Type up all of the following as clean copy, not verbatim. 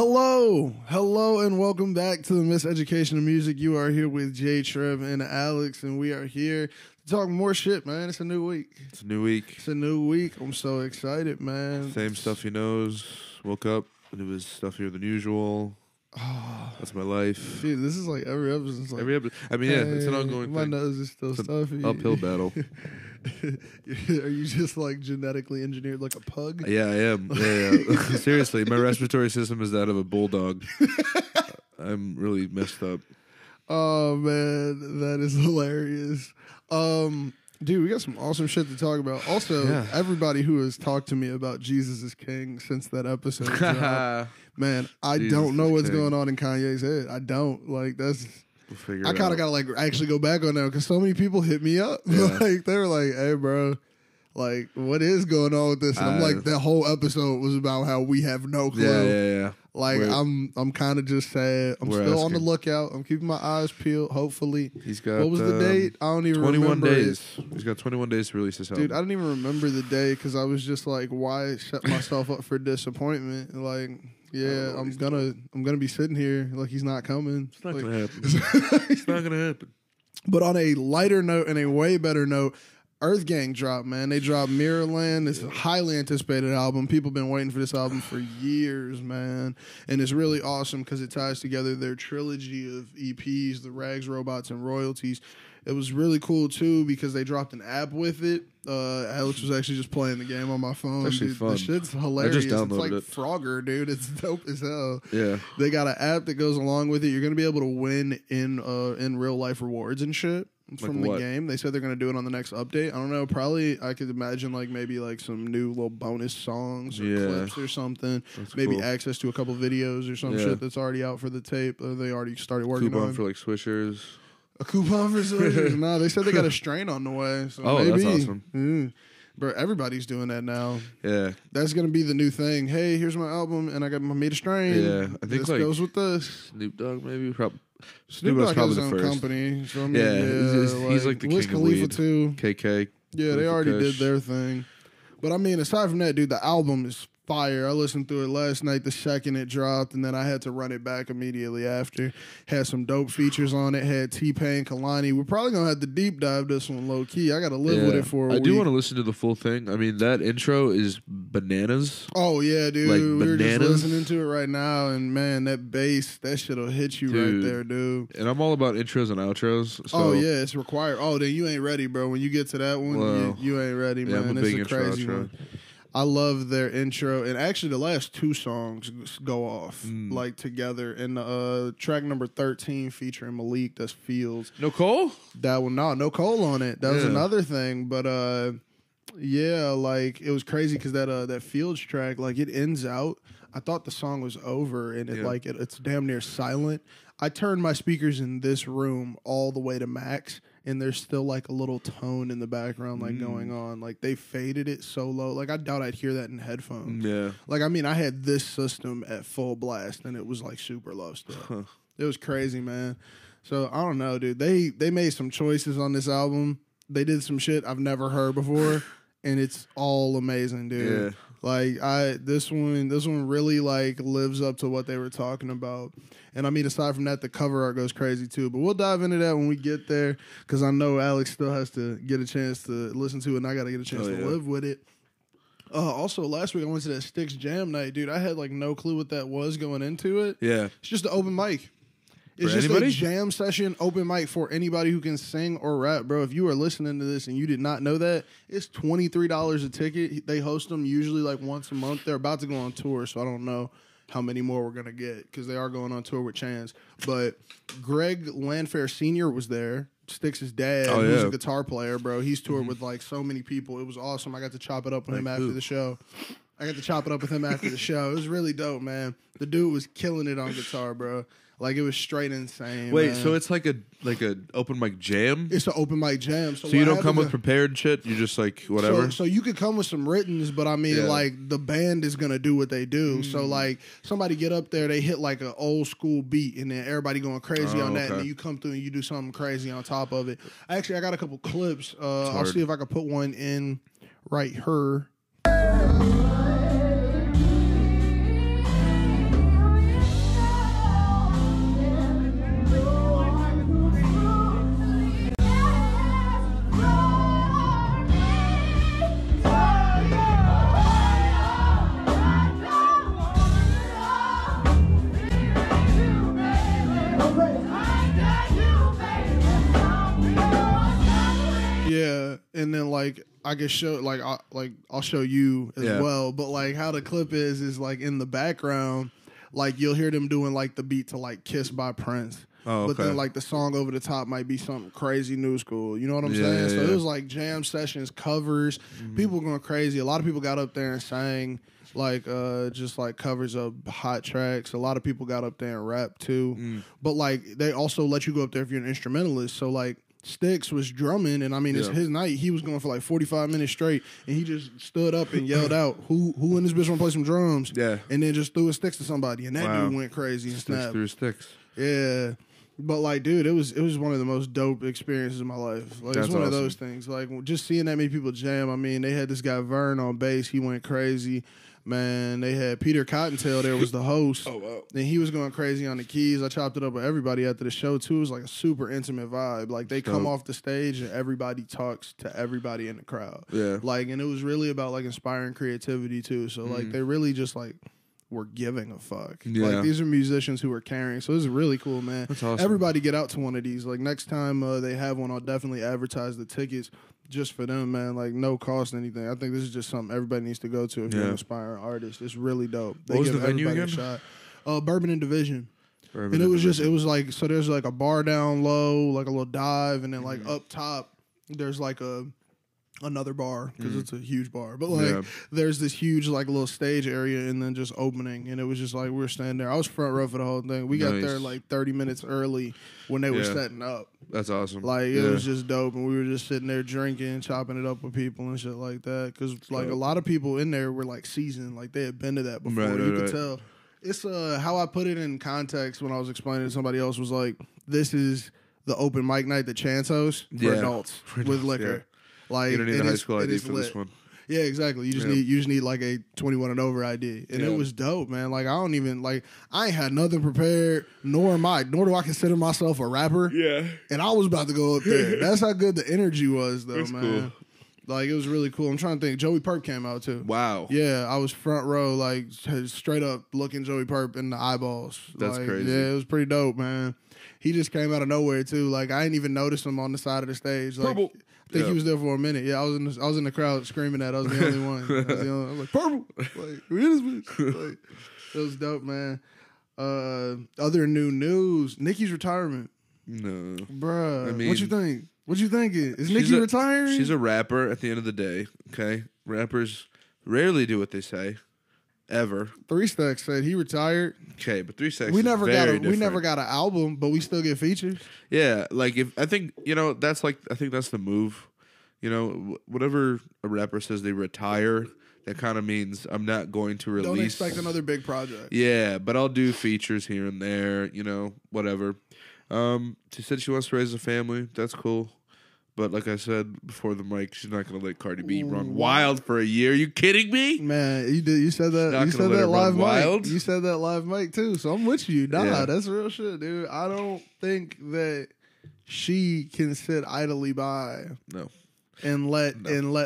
Hello, and welcome back to the Miseducation of Music. You are here with Jay, Trev, and Alex, and we are here to talk more shit, man. It's a new week. I'm so excited, man. Same stuff he knows. Woke up, and it was stuffier than usual. Oh, that's my life. Dude, this is like every episode. It's like, I mean, yeah, it's an ongoing thing. My nose is still stuffy. Uphill battle. Are you just like genetically engineered like a pug? Yeah, I am. Yeah. Seriously, my respiratory system is that of a bulldog. I'm really messed up. Oh man, that is hilarious. Dude, we got some awesome shit to talk about. Also, everybody who has talked to me about Jesus is King since that episode dropped, man, I don't know what's going on in Kanye's head. I don't. Like, that's... I kind of got to, like, actually go back on that because so many people hit me up. Yeah. Like, they were like, hey, bro, like, what is going on with this? And I'm like, that whole episode was about how we have no clue. Yeah. Like, I'm kind of just sad. I'm still on the lookout. I'm keeping my eyes peeled, hopefully. He's got... What was the date? I don't even remember. 21 days. He's got 21 days to release his album. Dude, I didn't even remember the day because I was just like, why shut myself up for disappointment? Like... Yeah, I'm gonna be sitting here like he's not coming. It's not like, gonna happen. It's not gonna happen. But on a lighter note and a way better note, Earth Gang dropped, man. They dropped Mirrorland. It's a highly anticipated album. People have been waiting for this album for years, man. And it's really awesome because it ties together their trilogy of EPs, The Rags, Robots, and Royalties. It was really cool, too, because they dropped an app with it. Alex was actually just playing the game on my phone. It's actually fun. That shit's hilarious. I just downloaded it. It's like Frogger, dude. It's dope as hell. Yeah. They got an app that goes along with it. You're going to be able to win in real-life rewards and shit from the game. They said they're going to do it on the next update. I don't know. Probably, I could imagine, like, maybe, like, some new little bonus songs or clips or something. That's maybe cool. Access to a couple videos or some shit that's already out for the tape. Or they already started working on it. Coupon for, like, Swishers. A coupon for Swishers? No, they said they got a strain on the way. So maybe. That's awesome. Mm. Bro, everybody's doing that now. Yeah. That's going to be the new thing. Hey, here's my album, and I got my made a strain. Yeah. I think this goes with this. Snoop Dogg, maybe. Snoop Dogg has his own company. So I mean, yeah. He's like the Wiz king Khalifa of too. KK. Yeah, they already did their thing. But, I mean, aside from that, dude, the album is fire. I listened to it last night the second it dropped, and then I had to run it back immediately after. Had some dope features on it. Had T-Pain, Kalani. We're probably going to have to deep dive this one low key. I got to live with it for a week. I do want to listen to the full thing. I mean, that intro is bananas. Oh, yeah, dude. Like, we were just listening to it right now, and, man, that bass, that shit will hit you right there, dude. And I'm all about intros and outros. So. Oh, yeah, it's required. Oh, then you ain't ready, bro. When you get to that one, you ain't ready, man. Yeah, I'm a big intro, crazy one. I love their intro, and actually the last two songs go off like together. And track number 13 featuring Malik, that's Fields. No Cole? That one, no Cole on it. That was another thing, but yeah, like it was crazy because that Fields track, like it ends out. I thought the song was over, and it's damn near silent. I turned my speakers in this room all the way to max. And there's still, like, a little tone in the background, like, going on. Like, they faded it so low. Like, I doubt I'd hear that in headphones. Yeah. Like, I mean, I had this system at full blast, and it was, like, super low still. Huh. It was crazy, man. So, I don't know, dude. They made some choices on this album. They did some shit I've never heard before, and it's all amazing, dude. Yeah. Like, this one really, like, lives up to what they were talking about. And, I mean, aside from that, the cover art goes crazy, too. But we'll dive into that when we get there, because I know Alex still has to get a chance to listen to it, and I got to get a chance to live with it. Also, last week I went to that Styx Jam night, dude. I had, like, no clue what that was going into it. Yeah. It's just an open mic. It's just a jam session, open mic for anybody who can sing or rap, bro. If you are listening to this and you did not know that, it's $23 a ticket. They host them usually like once a month. They're about to go on tour, so I don't know how many more we're going to get because they are going on tour with Chance. But Greg Landfair Sr. was there. Styx's dad, who's a guitar player, bro. He's toured with like so many people. It was awesome. I got to chop it up with him after the show. It was really dope, man. The dude was killing it on guitar, bro. Like, it was straight insane. Wait, man. So it's like a open mic jam? It's an open mic jam. So you don't come with prepared shit? You just, like, whatever? So you could come with some writtens, but, I mean, like, the band is going to do what they do. So, like, somebody get up there, they hit, like, an old-school beat, and then everybody going crazy on that, and then you come through and you do something crazy on top of it. Actually, I got a couple clips. I'll see if I can put one in right here. like I could show, like I'll show you as well. But like how the clip is like in the background, like you'll hear them doing like the beat to like Kiss by Prince. Oh, okay. But then like the song over the top might be something crazy new school. You know what I'm saying? Yeah, so it was like jam sessions, covers. Mm-hmm. People going crazy. A lot of people got up there and sang like just like covers of hot tracks. A lot of people got up there and rapped too. Mm. But like they also let you go up there if you're an instrumentalist. So like Styx was drumming, and I mean it's his night. He was going for like 45 minutes straight, and he just stood up and yelled out, "Who in this bitch wanna play some drums?" Yeah, and then just threw his sticks to somebody, and that dude went crazy and snapped. Threw his sticks. Yeah, but like, dude, it was one of the most dope experiences of my life. Like, it's one of those things. Like just seeing that many people jam. I mean, they had this guy Vern on bass. He went crazy. Man, they had Peter Cottontail there was the host. Oh, wow. Then he was going crazy on the keys. I chopped it up with everybody after the show, too. It was like a super intimate vibe. Like, they come off the stage and everybody talks to everybody in the crowd. Yeah. Like, and it was really about, like, inspiring creativity, too. So, like, they really just, like, were giving a fuck. Yeah. Like, these are musicians who are caring. So, it was really cool, man. That's awesome. Everybody get out to one of these. Like, next time they have one, I'll definitely advertise the tickets. Just for them, man, like no cost anything. I think this is just something everybody needs to go to if you're an aspiring artist. It's really dope. They what was the venue again? A shot. Bourbon and Division. Bourbon and it was just, it was like, so there's like a bar down low, like a little dive, and then like up top, there's like another bar because it's a huge bar, but like there's this huge like little stage area and then just opening, and it was just like we were standing there. I was front row for the whole thing. We got there like 30 minutes early when they were setting up. That's awesome. Like it was just dope, and we were just sitting there drinking, chopping it up with people and shit like that, because like a lot of people in there were like seasoned, like they had been to that before. You could tell. It's how I put it in context when I was explaining to somebody else was like, this is the open mic night that Chance hosts for adults with liquor. Like, you don't need a high school ID for this one. Yeah, exactly. You just need like a 21 and over ID, and it was dope, man. Like I ain't had nothing prepared, nor do I consider myself a rapper. Yeah, and I was about to go up there. That's how good the energy was, though, it's man. Cool. Like, it was really cool. I'm trying to think. Joey Purp came out, too. Wow. Yeah, I was front row, like, straight up looking Joey Purp in the eyeballs. That's like, crazy. Yeah, it was pretty dope, man. He just came out of nowhere, too. Like, I didn't even notice him on the side of the stage. Like, purple. I think he was there for a minute. Yeah, I was in the crowd screaming that. I was the only one. I was like, purple! Like, we in this bitch. Like, it was dope, man. Other new news, Nicki's retirement. No. Bruh, I mean, what you think? What you thinking? Is Nicki retiring? She's a rapper at the end of the day, okay? Rappers rarely do what they say, ever. 3 Stacks said he retired. Okay, but 3 Stacks we never got an album, but we still get features. Yeah, like I think that's the move. You know, whatever a rapper says they retire, that kind of means I'm not going to release. Don't expect another big project. Yeah, but I'll do features here and there, you know, whatever. She said she wants to raise a family. That's cool. But like I said before the mic, she's not going to let Cardi B run wild for a year. Are you kidding me? Man, you said that live mic too, so I'm with you. Nah, that's real shit, dude. I don't think that she can sit idly by. No. And let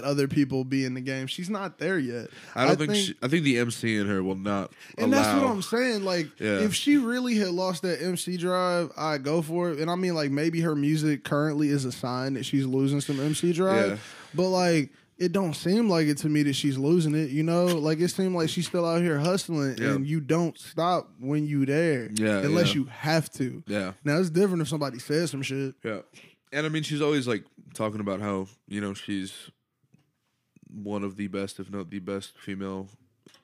other people be in the game. She's not there yet. I think the MC in her will not allow. And that's what I'm saying. Like, if she really had lost that MC drive, I'd go for it. And I mean, like, maybe her music currently is a sign that she's losing some MC drive. Yeah. But, like, it don't seem like it to me that she's losing it, you know? Like, it seemed like she's still out here hustling, and you don't stop when you there. Yeah, unless you have to. Yeah. Now, it's different if somebody says some shit. Yeah. And, I mean, she's always, like, talking about how, you know, she's one of the best, if not the best, female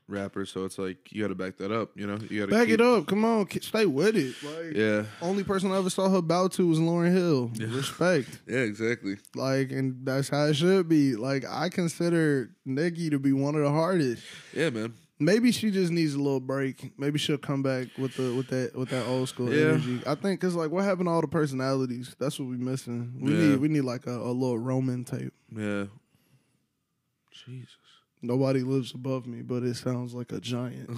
rappers. So it's like, you got to back that up, you know? You gotta it up. Come on. Stay with it. Like, only person I ever saw her bow to was Lauryn Hill. Yeah. Respect. Yeah, exactly. Like, and that's how it should be. Like, I consider Nicki to be one of the hardest. Yeah, man. Maybe she just needs a little break. Maybe she'll come back with that old school energy. I think because like what happened to all the personalities? That's what we're missing. We need like a little Roman type. Yeah. Jesus. Nobody lives above me, but it sounds like a giant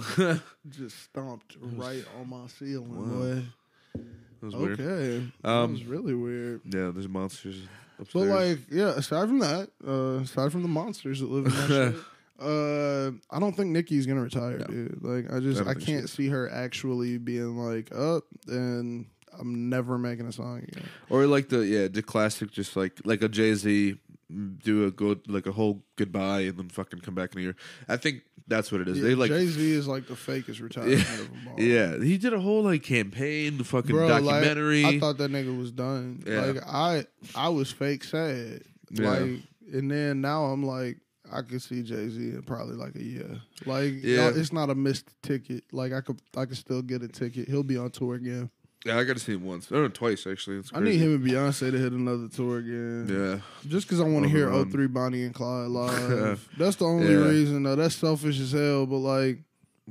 just stomped right on my ceiling. Wow. Boy. That was weird. Okay, that was really weird. Yeah, there's monsters upstairs. But like, aside from the monsters that live in that shit. I don't think Nicki's gonna retire, dude. Like, I can't see her actually being like up and I'm never making a song again. Or like the classic, just like a Jay-Z do a go like a whole goodbye and then fucking come back in a year. I think that's what it is. Yeah, they like Jay-Z is like the fakest retirement of them all. Yeah, he did a whole like campaign, the fucking documentary. Like, I thought that nigga was done. Yeah. Like I was fake sad. Yeah. Like and then now I'm like I could see Jay-Z in probably like a year. Like yeah. It's not a missed ticket. Like I could still get a ticket. He'll be on tour again. Yeah, I got to see him once. I don't know, twice, actually. It's crazy. I need him and Beyonce to hit another tour again. Yeah. Just because I want to hear '03 Bonnie and Clyde live. That's the only reason, though. That's selfish as hell, but like...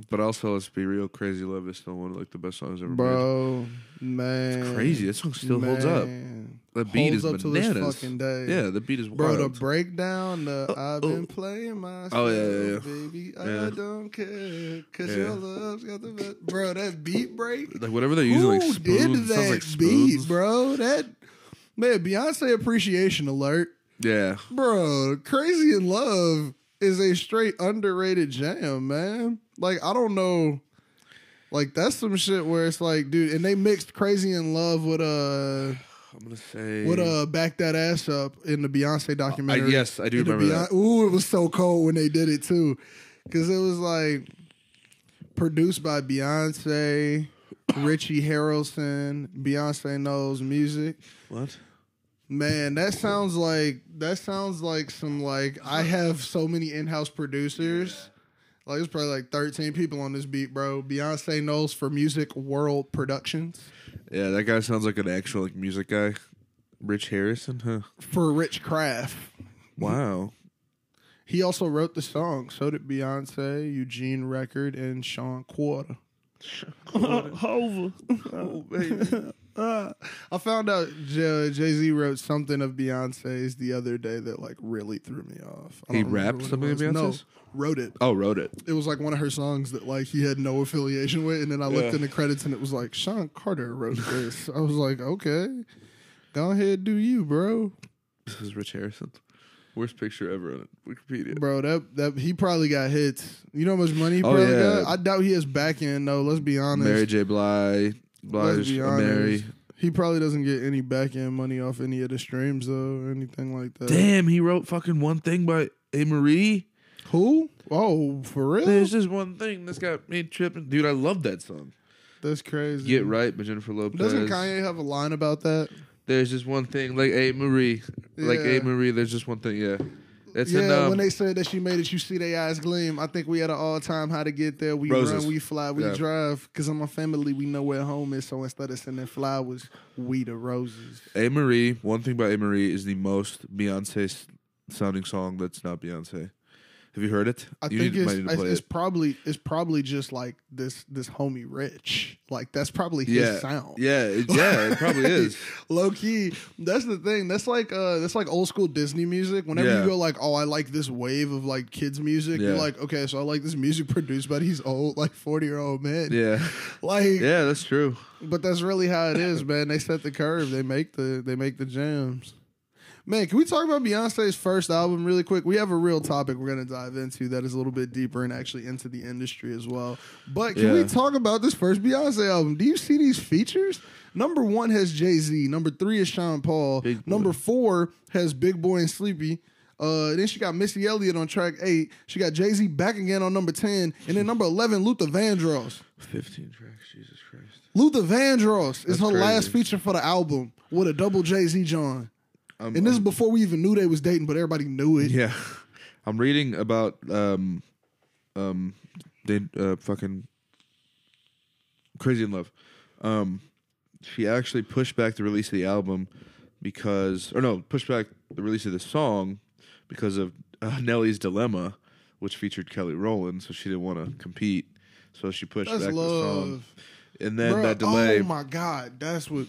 But also, let's be real, Crazy Love is still one of like the best songs ever made. Bro, man. It's crazy. That song still holds up. The beat is bananas. Holds up to this fucking day. Yeah, the beat is wild. Bro, the breakdown, I've been playing myself, baby. I don't care, because your love's got the best. Bro, that beat break. Like, whatever they're using, like spoons. Who did that like beat, bro? That, man, Beyonce appreciation alert. Yeah. Bro, Crazy in Love is a straight underrated jam, man. Like, I don't know. Like, that's some shit where it's like, dude, and they mixed Crazy in Love with I'm going to say. With Back That Ass Up in the Beyonce documentary. Yes, I do remember that. Ooh, it was so cold when they did it, too. Because it was, like, produced by Beyonce, Richie Harrelson, Beyonce Knows Music. What? Man, that sounds like some, like, I have so many in-house producers. Like, there's probably like 13 people on this beat, bro. Beyonce Knowles for Music World Productions. Yeah, that guy sounds like an actual like music guy. Rich Harrison, huh? For Rich Craft. Wow. He also wrote the song. So did Beyonce, Eugene Record, and Sean Quarter. Over. Oh, baby. I found out Jay-Z wrote something of Beyonce's the other day that like really threw me off. He rapped something of Beyonce's? No, wrote it. Oh, wrote it. It was like one of her songs that like he had no affiliation with, and then I looked in the credits and it was like Sean Carter wrote this. I was like, okay, go ahead, do you, bro. This is Rich Harrison. Worst picture ever on Wikipedia. Bro, that he probably got hits. You know how much money he probably got? I doubt he has back end though, let's be honest. Mary J. Blige, Amerie. He probably doesn't get any back end money off any of the streams though, or anything like that. Damn, he wrote fucking One Thing by Amerie. Who? Oh, for real? There's just one thing that's got me tripping. Dude, I love that song. That's crazy. Get Right by Jennifer Lopez. Doesn't Kanye have a line about that? There's just one thing, like Amerie. Like Amerie, there's just one thing, It's when they said that she made it, you see their eyes gleam. I think we at an all-time how to get there. We roses. Run, we fly, we drive. Because in my family, we know where home is. So instead of sending flowers, we the roses. Amerie, One Thing by Amerie is the most Beyonce-sounding song that's not Beyonce. Have you heard it? I think it's probably just like this homie Rich. Like that's probably his sound. Yeah, it probably is. Low key. That's the thing. That's like old school Disney music. Whenever you go like, oh, I like this wave of like kids music, you're like, okay, so I like this music produced by these old like 40-year-old men. Yeah. Like yeah, that's true. But that's really how it is, man. They set the curve. They make the jams. Man, can we talk about Beyonce's first album really quick? We have a real topic we're going to dive into that is a little bit deeper and actually into the industry as well. But can we talk about this first Beyonce album? Do you see these features? Number 1 has Jay-Z. Number 3 is Sean Paul. Number 4 has Big Boy and Sleepy. Then she got Missy Elliott on track 8. She got Jay-Z back again on number 10. And then number 11, Luther Vandross. 15 tracks, Jesus Christ. Luther Vandross is her last feature for the album with a double Jay-Z John. And this is before we even knew they was dating, but everybody knew it. Yeah. I'm reading about fucking Crazy in Love. She actually pushed back the release of the album pushed back the release of the song because of Nelly's Dilemma, which featured Kelly Rowland, so she didn't want to compete. So she pushed back the song. And then that delay. Oh my God, that's what...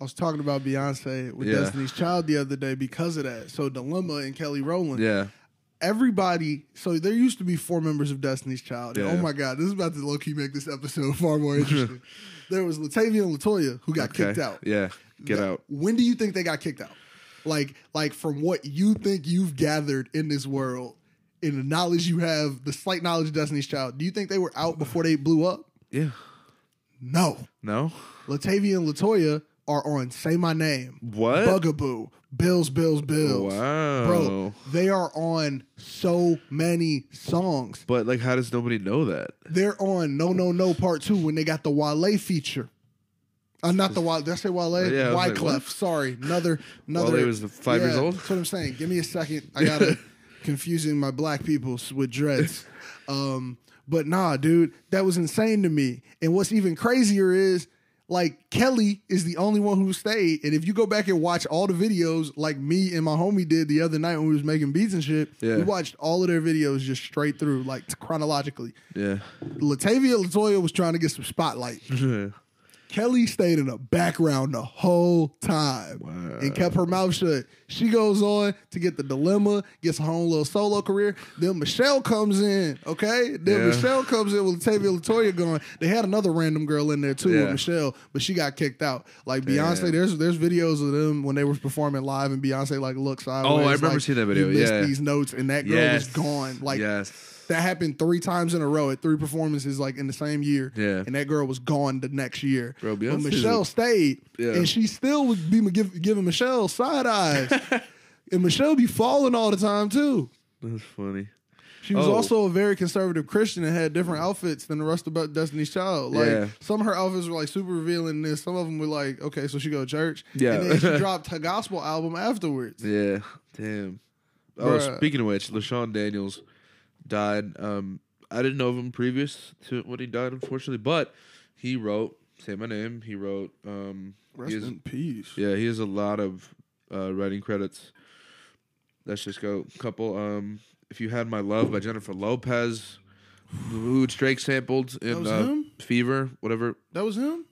I was talking about Beyonce with Destiny's Child the other day because of that. So Dilemma and Kelly Rowland. Yeah. Everybody. So there used to be 4 members of Destiny's Child. Yeah. Oh my God. This is about to low-key make this episode far more interesting. There was Latavia and Latoya who got kicked out. Yeah. Get out. When do you think they got kicked out? Like from what you think you've gathered in this world and the knowledge you have, the slight knowledge of Destiny's Child, do you think they were out before they blew up? Yeah. No. Latavia and Latoya are on Say My Name, what? Bugaboo, Bills, Bills, Bills. Wow. Bro, they are on so many songs. But, like, how does nobody know that? They're on No, No, No Part 2 when they got the Wale feature. Not the Wale. Did I say Wale? Yeah, Wyclef. Like, sorry. Another. Wale was 5 years old? That's what I'm saying. Give me a second. I got it. Confusing my black people with dreads. But nah, dude, that was insane to me. And what's even crazier is, like, Kelly is the only one who stayed. And if you go back and watch all the videos, like me and my homie did the other night when we was making beats and shit, we watched all of their videos just straight through, like, chronologically. Yeah. Latoya was trying to get some spotlight. Kelly stayed in the background the whole time and kept her mouth shut. She goes on to get the Dilemma, gets her own little solo career. Then Michelle comes in, okay? Then Michelle comes in with Latavia Latoya going. They had another random girl in there, too, with Michelle, but she got kicked out. Like, Beyonce, there's videos of them when they were performing live, and Beyonce, like, looks sideways. Oh, I remember seeing that video, these notes, and that girl was gone. Like, that happened 3 times in a row at 3 performances, like, in the same year. Yeah. And that girl was gone the next year. Bro, but Michelle stayed, and she still would be giving Michelle side eyes. And Michelle be falling all the time, too. That's funny. She was also a very conservative Christian and had different outfits than the rest of Destiny's Child. Like, some of her outfits were, like, super revealing and this. Some of them were like, okay, so she go to church. Yeah. And then she dropped her gospel album afterwards. Yeah. Damn. Bruh. Oh, speaking of which, LaShawn Daniels died. I didn't know of him previous to when he died, unfortunately, but he wrote Say My Name. He wrote Rest in Peace. Yeah, he has a lot of writing credits. Let's just go a couple. If You Had My Love by Jennifer Lopez, who Drake sampled in Fever, whatever. That was him?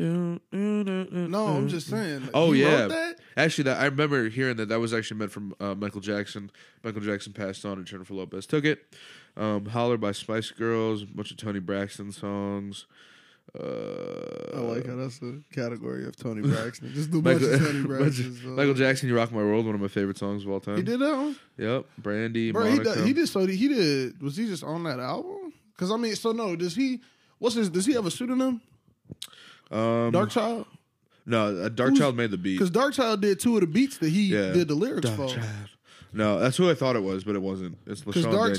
No, I'm just saying. Like, wrote that? Actually, I remember hearing that was actually meant from Michael Jackson. Michael Jackson passed on and Jennifer Lopez took it. Holler by Spice Girls, a bunch of Tony Braxton songs. I like how that's the category of Tony Braxton. Just do Michael, bunch of Tony Braxton. Michael Jackson, You Rock My World, one of my favorite songs of all time. He did that one? Yep. Brandy, Monica. He did. Was he just on that album? Because, I mean, so no, does he have a pseudonym? Dark Child? No, Dark Child made the beat. Because Dark Child did 2 of the beats that he did the lyrics for. No, that's who I thought it was, but it wasn't. It's LaShawn Daniels. Because Dark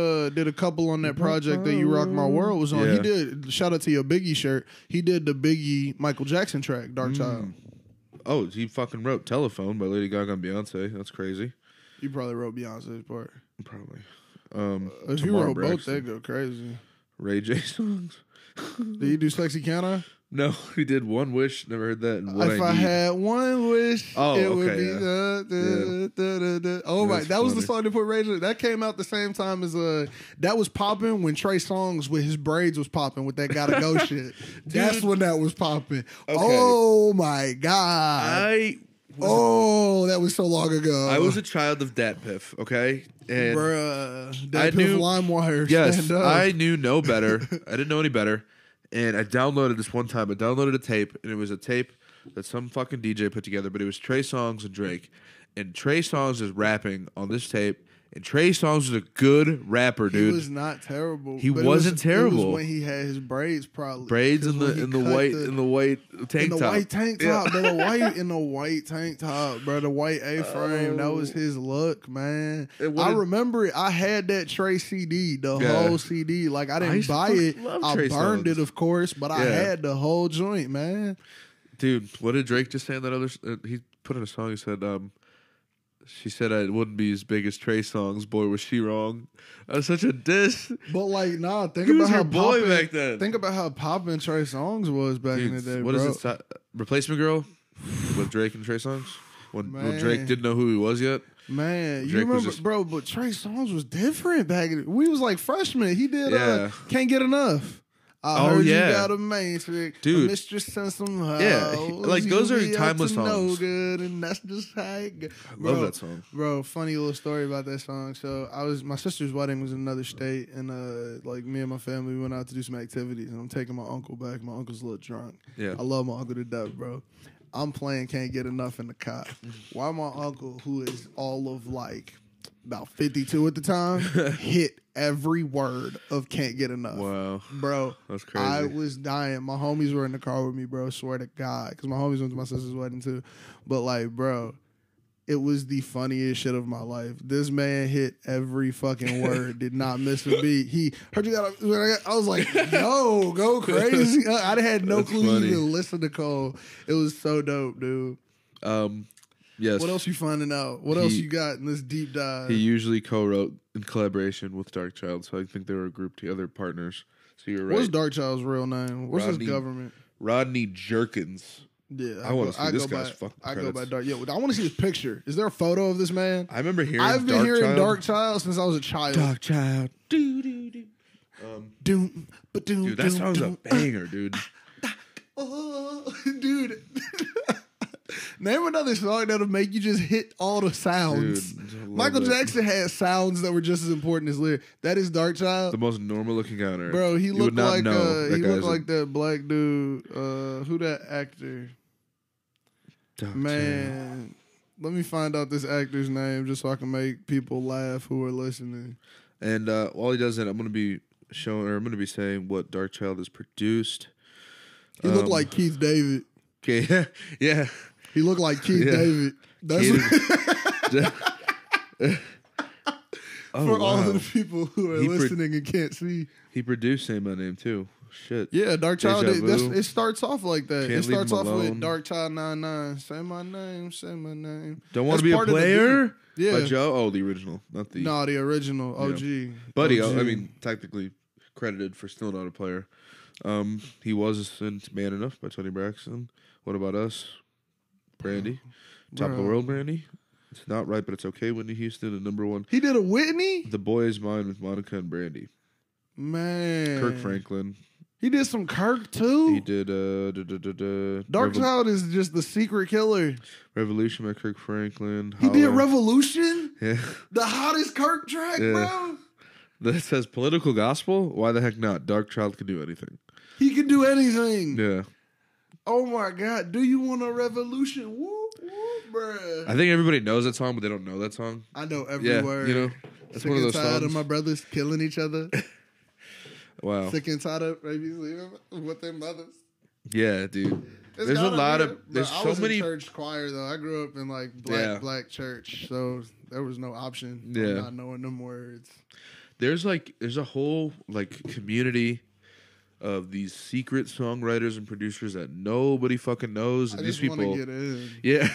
Child did a couple on that project that You Rock My World was on. Yeah. He did, shout out to your Biggie shirt, he did the Biggie Michael Jackson track, Dark Child. Oh, he fucking wrote Telephone by Lady Gaga and Beyonce. That's crazy. You probably wrote Beyonce's part. Probably. If you wrote both, they'd go crazy. Ray J songs. Did you do Sexy Can I? No, he did One Wish. Never heard that. And What If I Had One Wish, it would be da, da, da, da. Oh my! That funny. Was the song they put Ray J. That came out the same time as that was popping when Trey Songz with his braids was popping with that Gotta Go shit. That's when that was popping. Okay. Oh my god! That was so long ago. I was a child of Dat Piff, okay? And bruh, Dat Piff LimeWire. Yes, I knew no better. I didn't know any better. And I downloaded this one time. I downloaded a tape, and it was a tape that some fucking DJ put together, but it was Trey Songz and Drake. And Trey Songz is rapping on this tape, and Trey Songz is a good rapper, dude. He was not terrible. He wasn't terrible. It was when he had his braids, probably. Braids in the white tank top. Yeah. The white A-frame. That was his look, man. I remember it. I had that Trey CD, the whole CD. Like, I didn't buy it. I burned it, of course, but I had the whole joint, man. Dude, what did Drake just say in that other? He put in a song. He said, she said I wouldn't be as big as Trey Songz. Boy, was she wrong. That was such a diss. But, like, nah, think about how poppin' Trey Songz was back in the day, bro. Is it? Replacement Girl? With Drake and Trey Songz? When Drake didn't know who he was yet? Man, Drake, you remember, bro, but Trey Songz was different back in the day. We was, like, freshmen. He did Can't Get Enough. I heard you got a main trick, dude. A mistress sent some hoes. Yeah, like those are timeless songs. No good, and that's just how it goes. I love that song, bro. Funny little story about that song. So my sister's wedding was in another state, and like me and my family went out to do some activities, and I'm taking my uncle back. My uncle's a little drunk. Yeah, I love my uncle to death, bro. I'm playing Can't Get Enough in the car. Why my uncle, who is all of like about 52 at the time, hit every word of Can't Get Enough. Wow. Bro, that's crazy. I was dying. My homies were in the car with me, bro, swear to God, because my homies went to my sister's wedding too. But, like, bro, it was the funniest shit of my life. This man hit every fucking word, did not miss a beat. He heard you got. I was like, yo, go crazy. I had no clue you even listened to Cole. It was so dope, dude. Yes. What else you finding out? What else you got in this deep dive? He usually co-wrote in collaboration with Dark Child, so I think they were a group to other partners. So you're right. What's Dark Child's real name? What's his government? Rodney Jerkins. Yeah, I want to see this guy's fucking credits. I go by Dark. Yeah, I want to see his picture. Is there a photo of this man? I remember hearing Dark Child. I've been hearing Dark Child since I was a child. Dark Child. Doo, doo, doo. Dude, that sounds a banger, dude. Oh, dude. Name another song that'll make you just hit all the sounds. Dude, Michael Jackson had sounds that were just as important as lyrics. That is Dark Child. The most normal looking guy on earth. Bro, he looked like that black dude. Who that actor? Dark Man. Child. Let me find out this actor's name just so I can make people laugh who are listening. And while he does that, I'm gonna be saying what Dark Child has produced. He looked like Keith David. Okay, yeah. He looked like Keith David. That's all of the people who are listening and can't see. He produced Say My Name too. Shit. Yeah, Dark Child. It starts off like that. It starts off with Dark Child 99. Say my name. Say my name. Don't want to be a player. Yeah. By Joe. Oh, the original, not the. No, the original. OG. Yeah. Buddy, OG. I mean, technically credited for still not a player. He was in Man Enough by Tony Braxton. What About Us? Brandy. Bro. Top of the World, Brandy. It's not right, but it's okay. Whitney Houston, and #1. He did a Whitney? The Boy Is Mine with Monica and Brandy. Man. Kirk Franklin. He did some Kirk, too? He did, Dark Child is just the secret killer. Revolution by Kirk Franklin. Holler. He did Revolution? Yeah. The hottest Kirk track, bro. That says political gospel? Why the heck not? Dark Child can do anything. He can do anything. Yeah. Oh my God! Do you want a revolution? Whoop whoop, bruh. I think everybody knows that song, but they don't know that song. I know every word. You know, that's sick one of those songs. Sick and tired of my brothers killing each other. Wow. Sick and tired of babies leaving with their mothers. Yeah, dude. There's a lot of I was in church choir though. I grew up in like black church, so there was no option. Yeah, not knowing them words. There's a whole community of these secret songwriters and producers that nobody fucking knows. And these people get in. Yeah.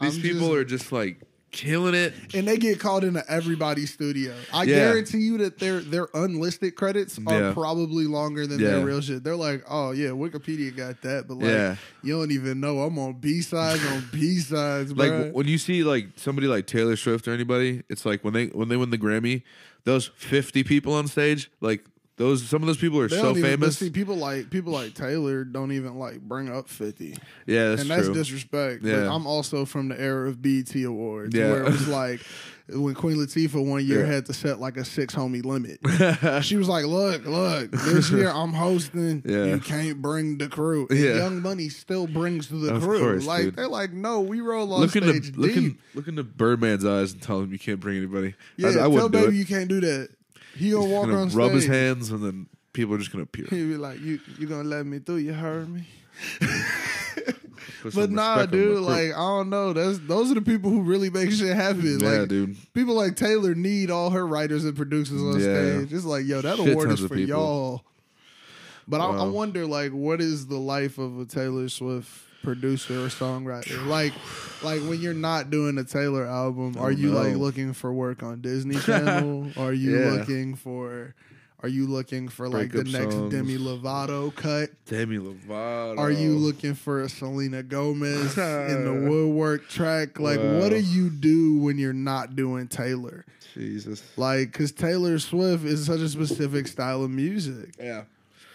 Are just like killing it. And they get called into everybody's studio. I guarantee you that their unlisted credits are probably longer than their real shit. They're like, oh yeah, Wikipedia got that, but like you don't even know. I'm on B-sides on B-sides, bro. Like when you see like somebody like Taylor Swift or anybody, it's like when they win the Grammy, those 50 people on stage, like some of those people are so famous. See, people like Taylor don't even like bring up 50. Yeah, that's true. And that's disrespect. Yeah. Like, I'm also from the era of BET Awards, where it was like when Queen Latifah one year had to set like a 6 homie limit. She was like, look, this year I'm hosting. You can't bring the crew. And Young Money still brings the crew. Course, like dude. They're like, no, we roll on stage deep. Look into Birdman's eyes and tell him you can't bring anybody. Yeah, I wouldn't do it. You can't do that. He gonna walk on stage, rub his hands, and then people are just gonna appear. He be like, "You gonna let me through? You heard me." But nah, dude. Like I don't know. Those are the people who really make shit happen. Yeah, like, dude. People like Taylor need all her writers and producers on stage. It's like, yo, that award is for y'all. But wow. I wonder, like, what is the life of a Taylor Swift producer or songwriter? Like when you're not doing a Taylor album, are you like looking for work on Disney Channel? Are you looking for like the next songs. Demi Lovato cut? Demi Lovato. Are you looking for a Selena Gomez in the woodwork track? Like what do you do when you're not doing Taylor? Jesus. Like cuz Taylor Swift is such a specific style of music. Yeah.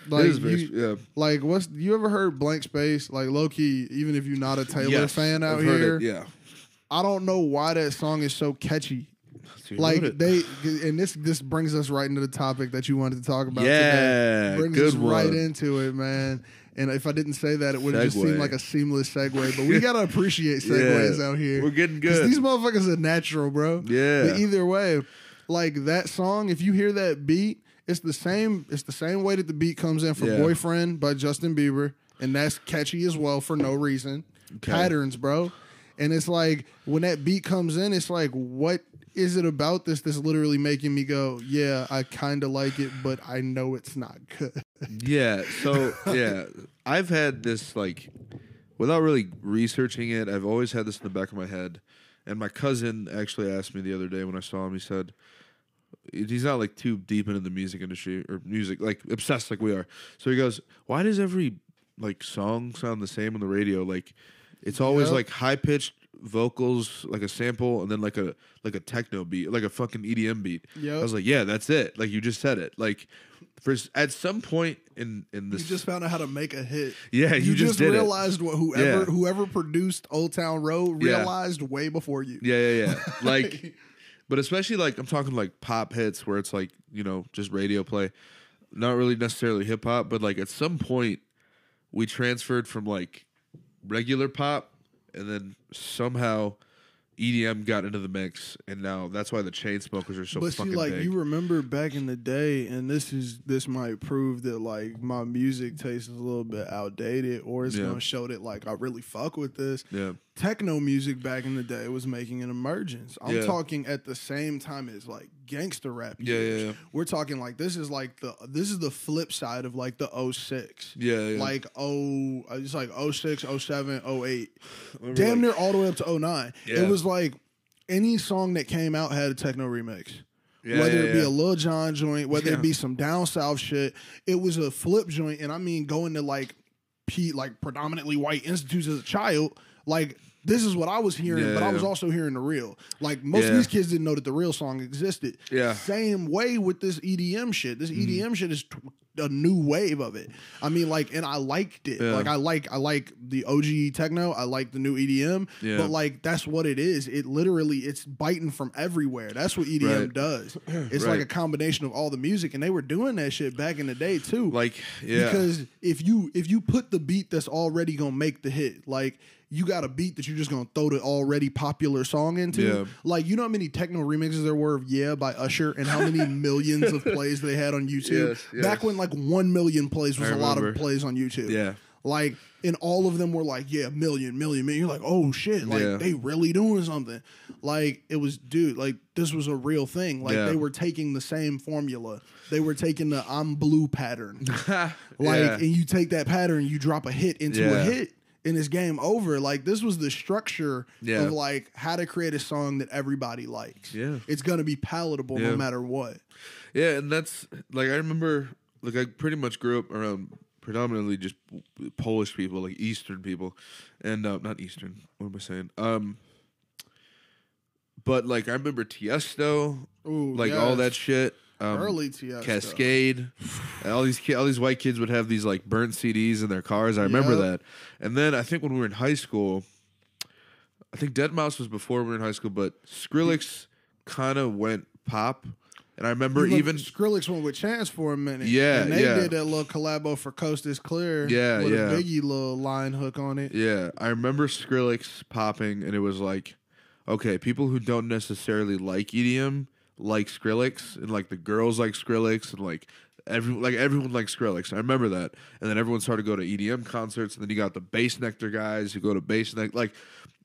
Like what's you ever heard Blank Space? Like low key, even if you're not a Taylor fan out here, I don't know why that song is so catchy. Like they, and this brings us right into the topic that you wanted to talk about. Yeah, today. Brings us right into it, man. And if I didn't say that, it would have just seemed like a seamless segue. But we gotta appreciate segues out here. We're getting good. These motherfuckers are natural, bro. Yeah. But either way, like that song, if you hear that beat, it's the same way that the beat comes in for Boyfriend by Justin Bieber, and that's catchy as well for no reason. Okay. Patterns, bro. And it's like when that beat comes in, it's like, what is it about this that's literally making me go, yeah, I kind of like it, but I know it's not good. Yeah. So, yeah, I've had this, like, without really researching it, I've always had this in the back of my head. And my cousin actually asked me the other day when I saw him, he said, he's not like too deep into the music industry or music, like obsessed like we are. So he goes, why does every like song sound the same on the radio? Like, it's always like high-pitched vocals, like a sample, and then like a techno beat, like a fucking EDM beat. Yep. I was like, yeah, that's it. Like, you just said it. Like, at some point in this... You just found out how to make a hit. Yeah, you just did realized it. Whoever produced Old Town Road realized way before you. Yeah. Like, but especially, like, I'm talking, like, pop hits where it's, like, you know, just radio play. Not really necessarily hip-hop, but, like, at some point, we transferred from, like... regular pop, and then somehow EDM got into the mix, and now that's why the Chainsmokers are so fucking big. But see, like, you remember back in the day, and this might prove that, like, my music taste is a little bit outdated, or it's gonna show that, like, I really fuck with this. Yeah. Techno music back in the day was making an emergence. I'm talking at the same time as, like, gangster rap. Yeah. We're talking like this is like the flip side of like the 06. Yeah. Like it's like 06, 07, 08. Damn near all the way up to 09. Yeah. It was like any song that came out had a techno remix. Yeah, whether it be a Lil Jon joint, whether it be some down south shit, it was a flip joint. And I mean, going to like predominantly white institutes as a child, like this is what I was hearing, but I was also hearing the real. Like, most of these kids didn't know that the real song existed. Yeah. Same way with this EDM shit. This EDM shit is a new wave of it. I mean, like, and I liked it. Yeah. Like, I like the OG techno. I like the new EDM. Yeah. But, like, that's what it is. It literally, it's biting from everywhere. That's what EDM does. It's like a combination of all the music, and they were doing that shit back in the day, too. Like, yeah. Because if you put the beat that's already going to make the hit, like... You got a beat that you're just going to throw the already popular song into. Yeah. Like, you know how many techno remixes there were of Yeah by Usher and how many millions of plays they had on YouTube? Yes. Back when, like, 1 million plays was a lot of plays on YouTube. Yeah. Like, and all of them were like, yeah, million. You're like, oh, shit. Like, they really doing something. Like, it was, dude, like, this was a real thing. Like, they were taking the same formula. They were taking the I'm blue pattern. Like, and you take that pattern, you drop a hit into a hit. And it's game over. Like, this was the structure of, like, how to create a song that everybody likes. Yeah. It's going to be palatable no matter what. Yeah, and that's, like, I remember, like, I pretty much grew up around predominantly just Polish people, like, Eastern people. And, not Eastern, what am I saying? But, like, I remember Tiesto, all that shit. Early Tiesto. Cascade. all these white kids would have these like burnt CDs in their cars. I remember that. And then I think when we were in high school, I think Deadmau5 was before we were in high school, but Skrillex kind of went pop. And I remember even... Skrillex went with Chance for a minute. Yeah, and they did that little collabo for Coast is Clear. Yeah, with a Biggie little line hook on it. Yeah, I remember Skrillex popping and it was like, okay, people who don't necessarily like EDM... like Skrillex, and like the girls like Skrillex, and like everyone likes Skrillex. I remember that. And then everyone started to go to EDM concerts, and then you got the Bassnectar guys who go to Bassnectar. Like,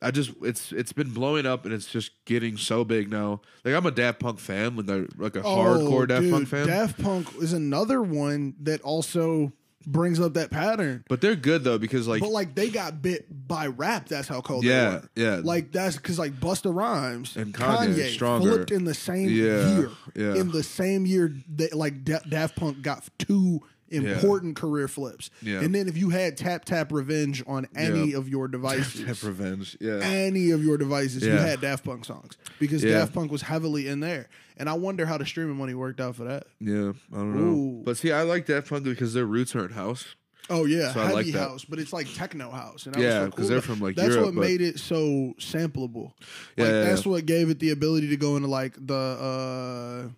I just it's been blowing up, and it's just getting so big now. Like, I'm a Daft Punk fan, like a hardcore Daft Punk fan. Daft Punk is another one that also brings up that pattern. But they're good though, because like, but like they got bit by rap. That's how cold they were. Yeah. Like, that's because like Busta Rhymes and Kanye flipped in the same year. Yeah. In the same year that like Daft Punk got two important career flips. Yeah. And then if you had Tap Tap Revenge on any of your devices. Tap Tap Revenge. Yeah. Any of your devices, you had Daft Punk songs. Because Daft Punk was heavily in there. And I wonder how the streaming money worked out for that. Yeah, I don't know. But see, I like Daft Punk because their roots aren't house. Oh yeah, so heavy house, but it's like techno house. And yeah, because they're from like Europe. That's what made it so sampleable. Yeah, that's what gave it the ability to go into like the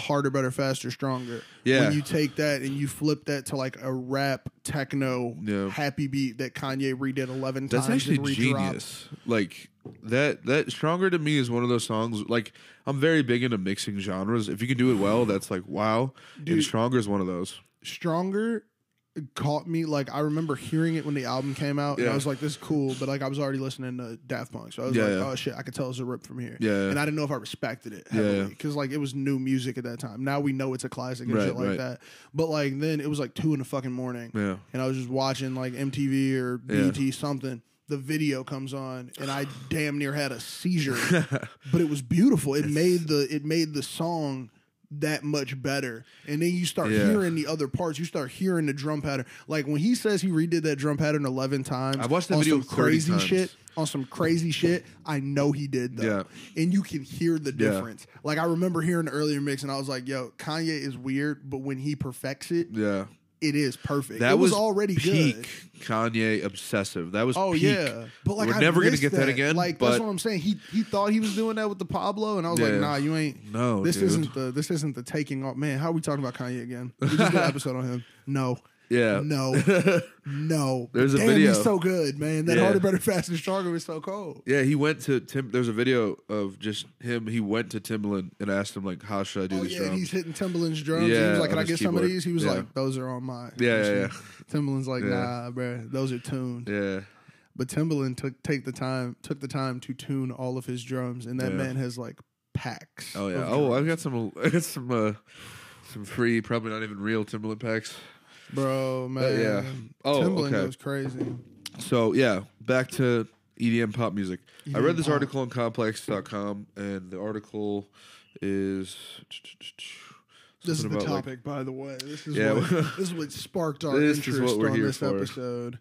harder, better, faster, stronger. Yeah, when you take that and you flip that to like a rap techno happy beat that Kanye redid 11 times. That's actually genius. Like that stronger to me is one of those songs. Like I'm very big into mixing genres. If you can do it well, that's like wow. Dude, and stronger is one of those. Stronger caught me. Like I remember hearing it when the album came out, and I was like, "This is cool," but like I was already listening to Daft Punk, so I was like, "Oh shit, I could tell it's a rip from here." Yeah, and I didn't know if I respected it heavily because like it was new music at that time. Now we know it's a classic and shit like that. But like then it was like 2 a.m, and I was just watching like MTV or BET something. The video comes on, and I damn near had a seizure. But it was beautiful. It made the song that much better, and then you start hearing the other parts. You start hearing the drum pattern, like when he says he redid that drum pattern 11 times. I watched the video on some crazy shit. I know he did though, and you can hear the difference. Like I remember hearing the earlier mix, and I was like, "Yo, Kanye is weird, but when he perfects it, it is perfect." That was already peak good. Kanye obsessive. That was peak. But like we're never gonna get that again. Like that's what I'm saying. He thought he was doing that with the Pablo, and I was like, nah, you ain't. No, this isn't the taking off. Man, how are we talking about Kanye again? We just did an episode on him. No. Yeah. No. No. There's a video. He's so good, man. That harder, better, faster, stronger is so cold. Yeah, he went to Tim. There's a video of just him. He went to Timbaland and asked him like, "How should I do these drums?" And he's hitting Timbaland's drums. Yeah, he was like, "Can I get some of these?" He was like, "Those are on mine." Yeah. Timbaland's like, "Nah, bro, those are tuned." Yeah. But Timbaland took the time to tune all of his drums, and that man has like packs. Oh yeah. Oh, I got some. Some free, probably not even real Timbaland packs. Bro, man. Yeah. Oh, Timbaland goes crazy. So, yeah, back to EDM pop music. I read this article on Complex.com, and the article is... This is the topic, like, by the way. This is what sparked our interest on this episode.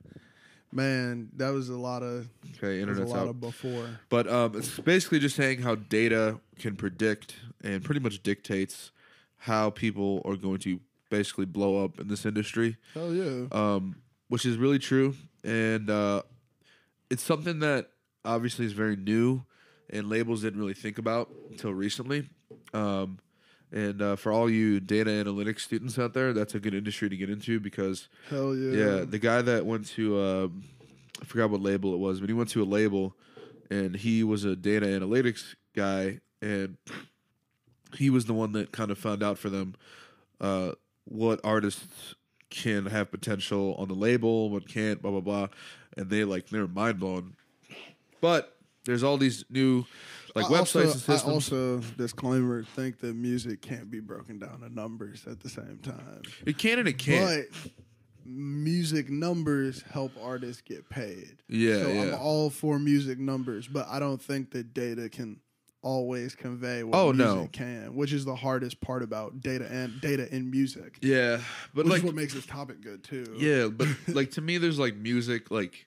Man, that was a lot of... Okay, internet's out. Before. But it's basically just saying how data can predict and pretty much dictates how people are going to basically blow up in this industry. Hell yeah. Which is really true. And it's something that obviously is very new and labels didn't really think about until recently. And for all you data analytics students out there, that's a good industry to get into because... Hell yeah. Yeah, the guy that went to... I forgot what label it was, but he went to a label and he was a data analytics guy and he was the one that kind of found out for them... what artists can have potential on the label, what can't, blah, blah, blah. And they're mind blown. But there's all these new websites and systems. I also, disclaimer, think that music can't be broken down to numbers at the same time. It can and it can't. But music numbers help artists get paid. Yeah, so I'm all for music numbers, but I don't think that data can... always convey what music can, which is the hardest part about data in music. Yeah, but which is what makes this topic good too. Yeah, but like to me, there's like music, like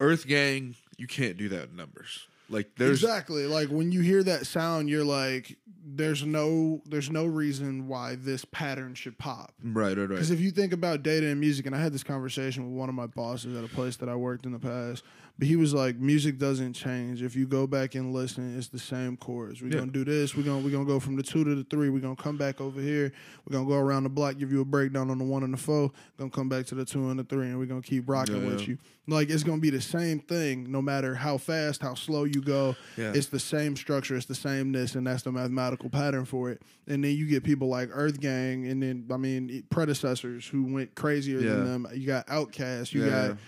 Earth Gang. You can't do that in numbers. Like there's exactly like when you hear that sound, you're like, there's no reason why this pattern should pop. Right. Because if you think about data in music, and I had this conversation with one of my bosses at a place that I worked in the past. But he was like, music doesn't change. If you go back and listen, it's the same chords. We're going to do this. We're gonna go from the 2 to the 3. We're going to come back over here. We're going to go around the block, give you a breakdown on the 1 and the 4. Going to come back to the 2 and the 3, and we're going to keep rocking with you. Like, it's going to be the same thing no matter how fast, how slow you go. Yeah. It's the same structure. It's the same this, and that's the mathematical pattern for it. And then you get people like Earth Gang and then, I mean, predecessors who went crazier than them. You got Outkast. You got...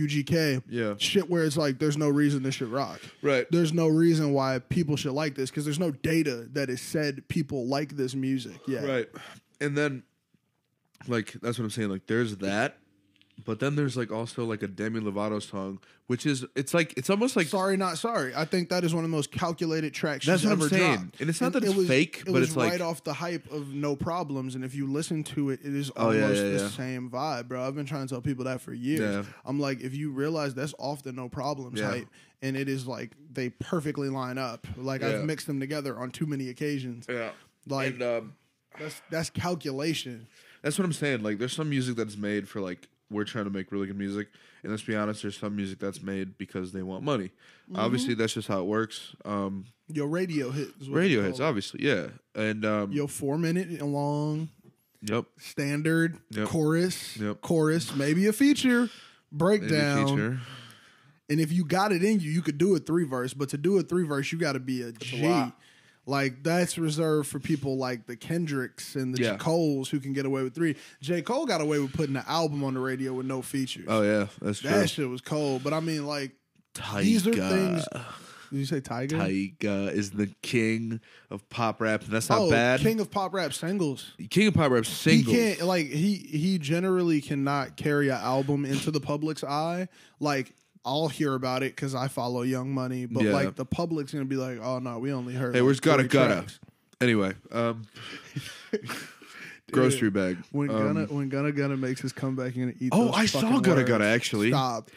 UGK shit where it's like there's no reason this should rock. Right. There's no reason why people should like this because there's no data that is said people like this music. Yeah. Right. And then like that's what I'm saying. Like there's that, but then there's like also like a Demi Lovato song, which is it's almost like Sorry Not Sorry. I think that is one of the most calculated tracks she's ever dropped. And it's not that it's fake, but it's like right off the hype of No Problems. And if you listen to it, it is almost the same vibe, bro. I've been trying to tell people that for years. Yeah. I'm like, if you realize that's off the No Problems hype, and it is like they perfectly line up. Like I've mixed them together on too many occasions. Yeah, like. And, That's calculation. That's what I'm saying. Like, there's some music that's made for, like, we're trying to make really good music. And let's be honest, there's some music that's made because they want money. Mm-hmm. Obviously, that's just how it works. Your radio hit. Radio hits, obviously, yeah. And your 4-minute long. Yep. Standard. Yep. Chorus. Yep. Chorus. Maybe a feature. Breakdown. Maybe a feature. And if you got it in you, you could do a 3-verse. But to do a 3-verse, you got to be a G. A like, that's reserved for people like the Kendricks and the Coles who can get away with 3. J. Cole got away with putting an album on the radio with no features. Oh, yeah. That's true. That shit was cold. But, I mean, like, Tyga. These are things... Did you say Tyga? Tyga is the king of pop rap, and that's not bad. King of pop rap singles. King of pop rap singles. He can't, like, he generally cannot carry an album into the public's eye. Like... I'll hear about it because I follow Young Money, but like the public's gonna be like, "Oh no, we only heard." Hey, where's Gotta? Anyway, grocery bag. When Gunna makes his comeback, you're gonna eat. Oh, I saw Gunna actually. Stop.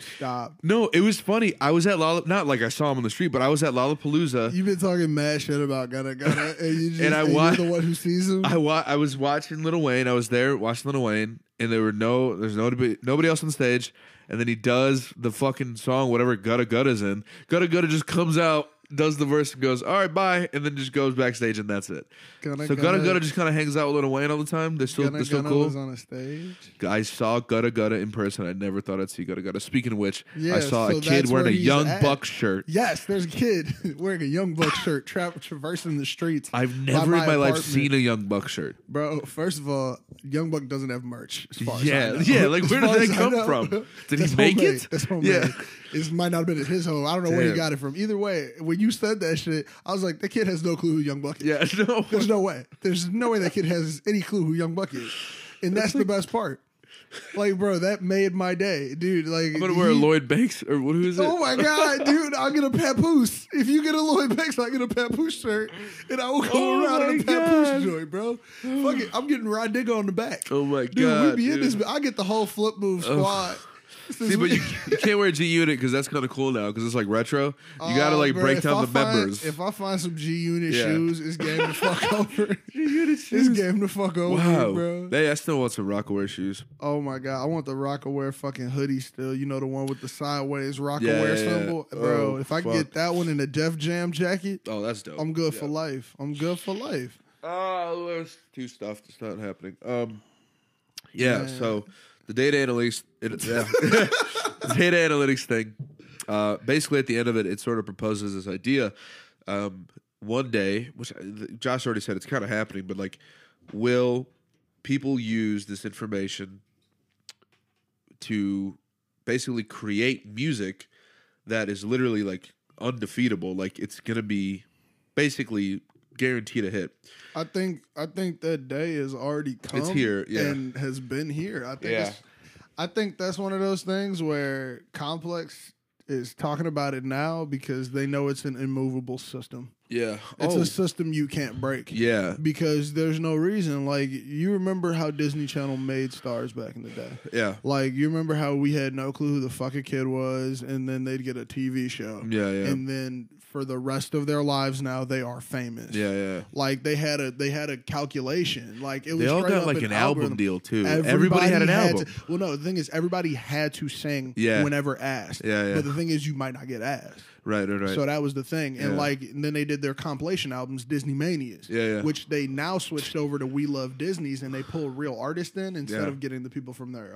No, it was funny. I was at not like I saw him on the street, but I was at Lollapalooza. You've been talking mad shit about Gunna, and you just, and you're the one who sees him. I was watching Lil Wayne. I was there watching Lil Wayne, and there's nobody else on the stage. And then he does the fucking song, whatever Gutta Gutta's in. Gutta Gutta just comes out, does the verse, and goes, all right, bye. And then just goes backstage, and that's it. Gutta Gutta just kind of hangs out with Lil Wayne all the time. They're still cool. Was on a stage. I saw Gutta Gutta in person. I never thought I'd see Gutta Gutta. Speaking of which, I saw a kid wearing a Young Buck shirt. Yes, there's a kid wearing a Young Buck shirt traversing the streets. I've never in my life seen a Young Buck shirt. Bro, first of all, Young Buck doesn't have merch. Yeah, like where did that come from? Did he make it? That's homemade. Yeah. It might not have been at his home. I don't know where he got it from. Either way, when you said that shit, I was like, that kid has no clue who Young Buck is. Yeah, no. There's no way. There's no way that kid has any clue who Young Buck is. And that's the best part. Like, bro, that made my day. Dude, like... I'm gonna wear a Lloyd Banks, or who is it? Oh my God, dude, I'll get a Papoose. If you get a Lloyd Banks, I'll get a Papoose shirt, and I will go around in a Papoose joint, bro. Fuck it, I'm getting Rod Digger on the back. Oh my God, dude, we be in this... I get the whole flip move squad. See, but you can't wear G Unit because that's kind of cool now because it's like retro. You gotta like break down members. If I find some G Unit shoes, it's game to fuck over. G Unit shoes, it's game to fuck over, bro. Hey, I still want some Rockaware shoes. Oh my God, I want the Rockaware fucking hoodie still. You know the one with the sideways Rockaware symbol, bro. If I can get that one in a Def Jam jacket, that's dope. I'm good for life. I'm good for life. Oh, there's too stuff. It's not happening. So. The data analytics, the data analytics thing. Basically, at the end of it, it sort of proposes this idea. One day, which Josh already said, it's kind of happening, but like, will people use this information to basically create music that is literally like undefeatable? Like, it's gonna be basically guaranteed a hit. I think that day is already come. It's here, and has been here. I think that's one of those things where Complex is talking about it now because they know it's an immovable system. Yeah, it's a system you can't break. Yeah, because there's no reason. Like, you remember how Disney Channel made stars back in the day. Yeah, like you remember how we had no clue who the fuck a kid was, and then they'd get a TV show. Yeah, and then. For the rest of their lives now, they are famous. Yeah. Like, they had a calculation. Like, it was. They all got like an album deal too. Everybody had an album. Well, no, the thing is, everybody had to sing whenever asked. Yeah. But the thing is, you might not get asked. Right. So that was the thing, and then they did their compilation albums, Disney Manias, which they now switched over to We Love Disney's, and they pull real artists in instead of getting the people from their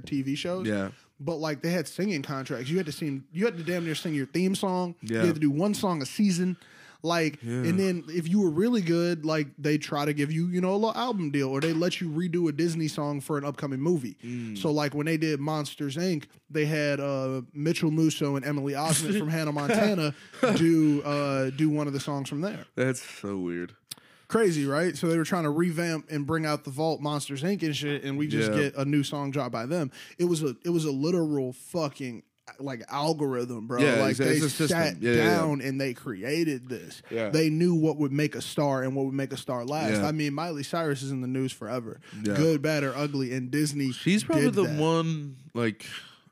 TV shows. Yeah. But like, they had singing contracts. You had to damn near sing your theme song. Yeah. You had to do one song a season. Like, and then if you were really good, like, they try to give you, a little album deal, or they let you redo a Disney song for an upcoming movie. So, like, when they did Monsters, Inc., they had Mitchell Musso and Emily Osment from Hannah Montana do one of the songs from there. That's so weird. Crazy, right? So they were trying to revamp and bring out the vault Monsters, Inc. and shit, and we just get a new song dropped by them. It was a literal fucking like algorithm, bro. Yeah, like they sat down and they created this. Yeah. They knew what would make a star and what would make a star last. Yeah. I mean, Miley Cyrus is in the news forever. Yeah. Good, bad, or ugly, and Disney. She's probably did the that. One. Like,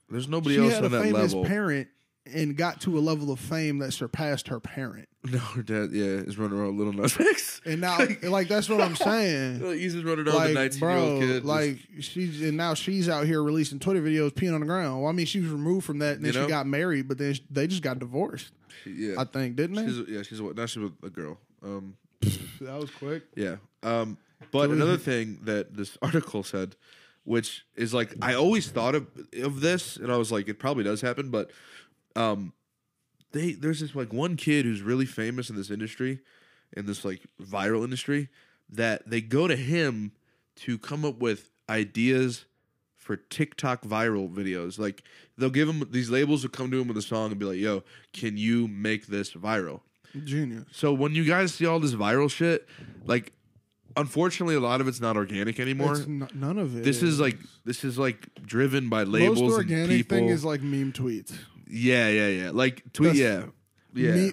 there's nobody else on that level. She had a famous parent and got to a level of fame that surpassed her parent. No, her dad, yeah, is running around with Lil Nas X. And now, like, that's what I'm saying. He's just running around with a 19-year-old kid. Like, now she's out here releasing Twitter videos, peeing on the ground. Well, I mean, she was removed from that, and then she got married, but then they just got divorced. Yeah. I think, didn't they? Now she's a girl. That was quick. Yeah. But another thing that this article said, which is like, I always thought of this, and I was like, it probably does happen, but... There's this like one kid who's really famous in this industry, in this like viral industry, that they go to him to come up with ideas for TikTok viral videos. Like they'll give him these labels, will come to him with a song and be like, "Yo, can you make this viral?" Genius. So when you guys see all this viral shit, like unfortunately a lot of it's not organic anymore. None of it. This is like driven by labels. Most organic and people. Thing is like meme tweets. Yeah. Like,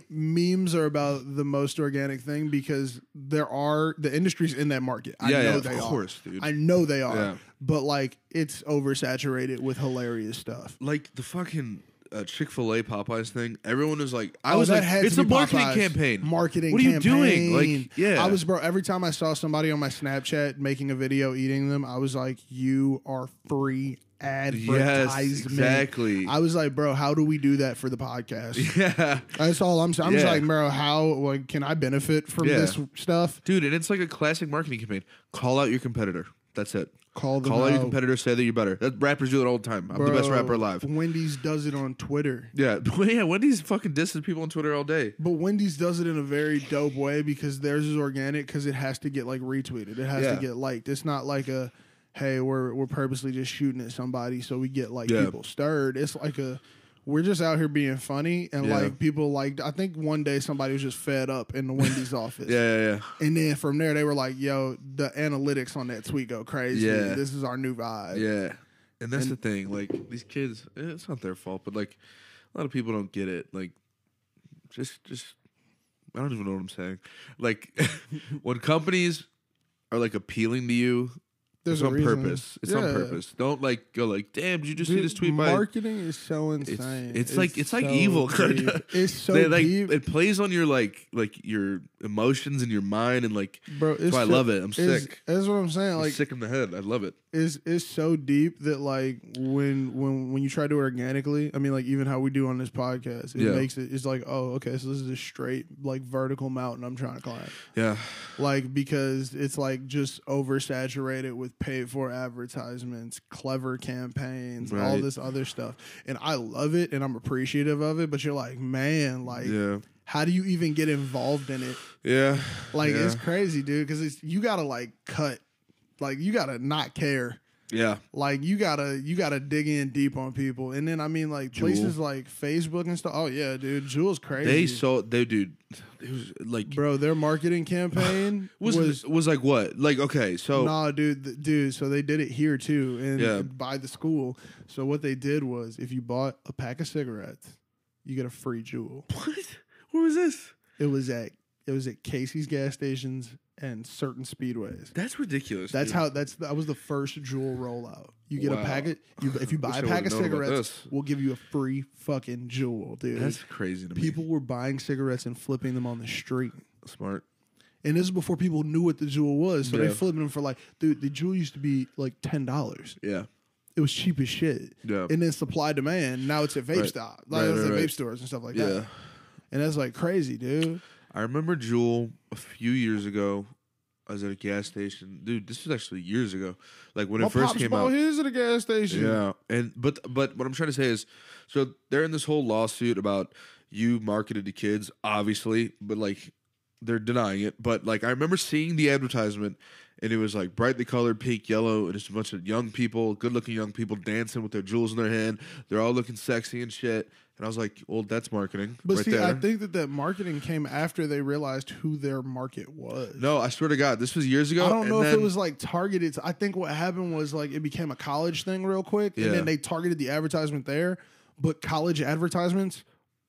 memes are about the most organic thing because the industry's in that market. I know they are, of course, dude. I know they are. Yeah. But, like, it's oversaturated with hilarious stuff. Like, the fucking Chick-fil-A Popeyes thing. Everyone is like, it's a marketing campaign. What are you doing? Like, yeah. Every time I saw somebody on my Snapchat making a video eating them, I was like, you are free advertisement. Yes, exactly. I was like, bro, how do we do that for the podcast? Yeah, that's all I'm saying. I'm just like, bro, how can I benefit from this stuff, dude? And it's like a classic marketing campaign. Call out your competitor. That's it. Call out your competitor. Say that you're better. Rappers do it all the time. I'm the best rapper alive. Wendy's does it on Twitter. Yeah. Wendy's fucking disses people on Twitter all day. But Wendy's does it in a very dope way because theirs is organic because it has to get like retweeted. It has to get liked. It's not like a, hey, we're purposely just shooting at somebody so we get like people stirred. It's like we're just out here being funny and like people like, I think one day somebody was just fed up in the Wendy's office. Yeah. And then from there they were like, yo, the analytics on that tweet go crazy. Yeah. This is our new vibe. Yeah. And that's the thing, like these kids, it's not their fault, but like a lot of people don't get it. Like just I don't even know what I'm saying. Like when companies are like appealing to you, it's on purpose. It's on purpose. Don't like go like, damn, did you just see this tweet? Marketing is so insane. It's like evil. It's so deep. It plays on your like your emotions and your mind and like. Bro, that's why I love it. I'm sick. That's what I'm saying. Like sick in the head. I love it. It's so deep that like when you try to do it organically, I mean like even how we do on this podcast, it makes it. It's like, oh, okay, so this is a straight like vertical mountain I'm trying to climb. Yeah. Like because it's like just oversaturated with paid for advertisements, clever campaigns, all this other stuff, and I love it and I'm appreciative of it, but you're like, man, like how do you even get involved in it? It's crazy, dude, because it's you gotta like cut, like you gotta not care, like you gotta dig in deep on people. And then I mean like Jewel. Places like Facebook and stuff, oh yeah dude, Jewel's crazy. It was like, bro, their marketing campaign was like what? Like, okay, so nah, dude. So they did it here too, and by the school. So what they did was, if you bought a pack of cigarettes, you get a free Juul. What? Where was this? It was at Casey's gas stations and certain speedways. That's ridiculous. That was the first Juul rollout. You get a packet. If you buy a pack of cigarettes, we'll give you a free fucking Juul, dude. That's crazy to me. People were buying cigarettes and flipping them on the street. Smart. And this is before people knew what the Juul was, so they flipped them for like, dude, the Juul used to be like $10. Yeah. It was cheap as shit. Yeah. And then supply demand. Now it's at vape stop. Like it's at vape stores and stuff like that. And that's like crazy, dude. I remember Juul a few years ago. I was at a gas station, dude. This was actually years ago, like when it first came out. My pops bought his at a gas station. Yeah, and but what I'm trying to say is, so they're in this whole lawsuit about you marketed to kids, obviously, but like they're denying it. But like I remember seeing the advertisement, and it was like brightly colored, pink, yellow, and it's a bunch of young people, good-looking young people dancing with their jewels in their hand. They're all looking sexy and shit. And I was like, well, that's marketing. But right see, there. I think that marketing came after they realized who their market was. No, I swear to God, this was years ago. I don't know if it was like targeted. I think what happened was like it became a college thing real quick. Yeah. And then they targeted the advertisement there. But college advertisements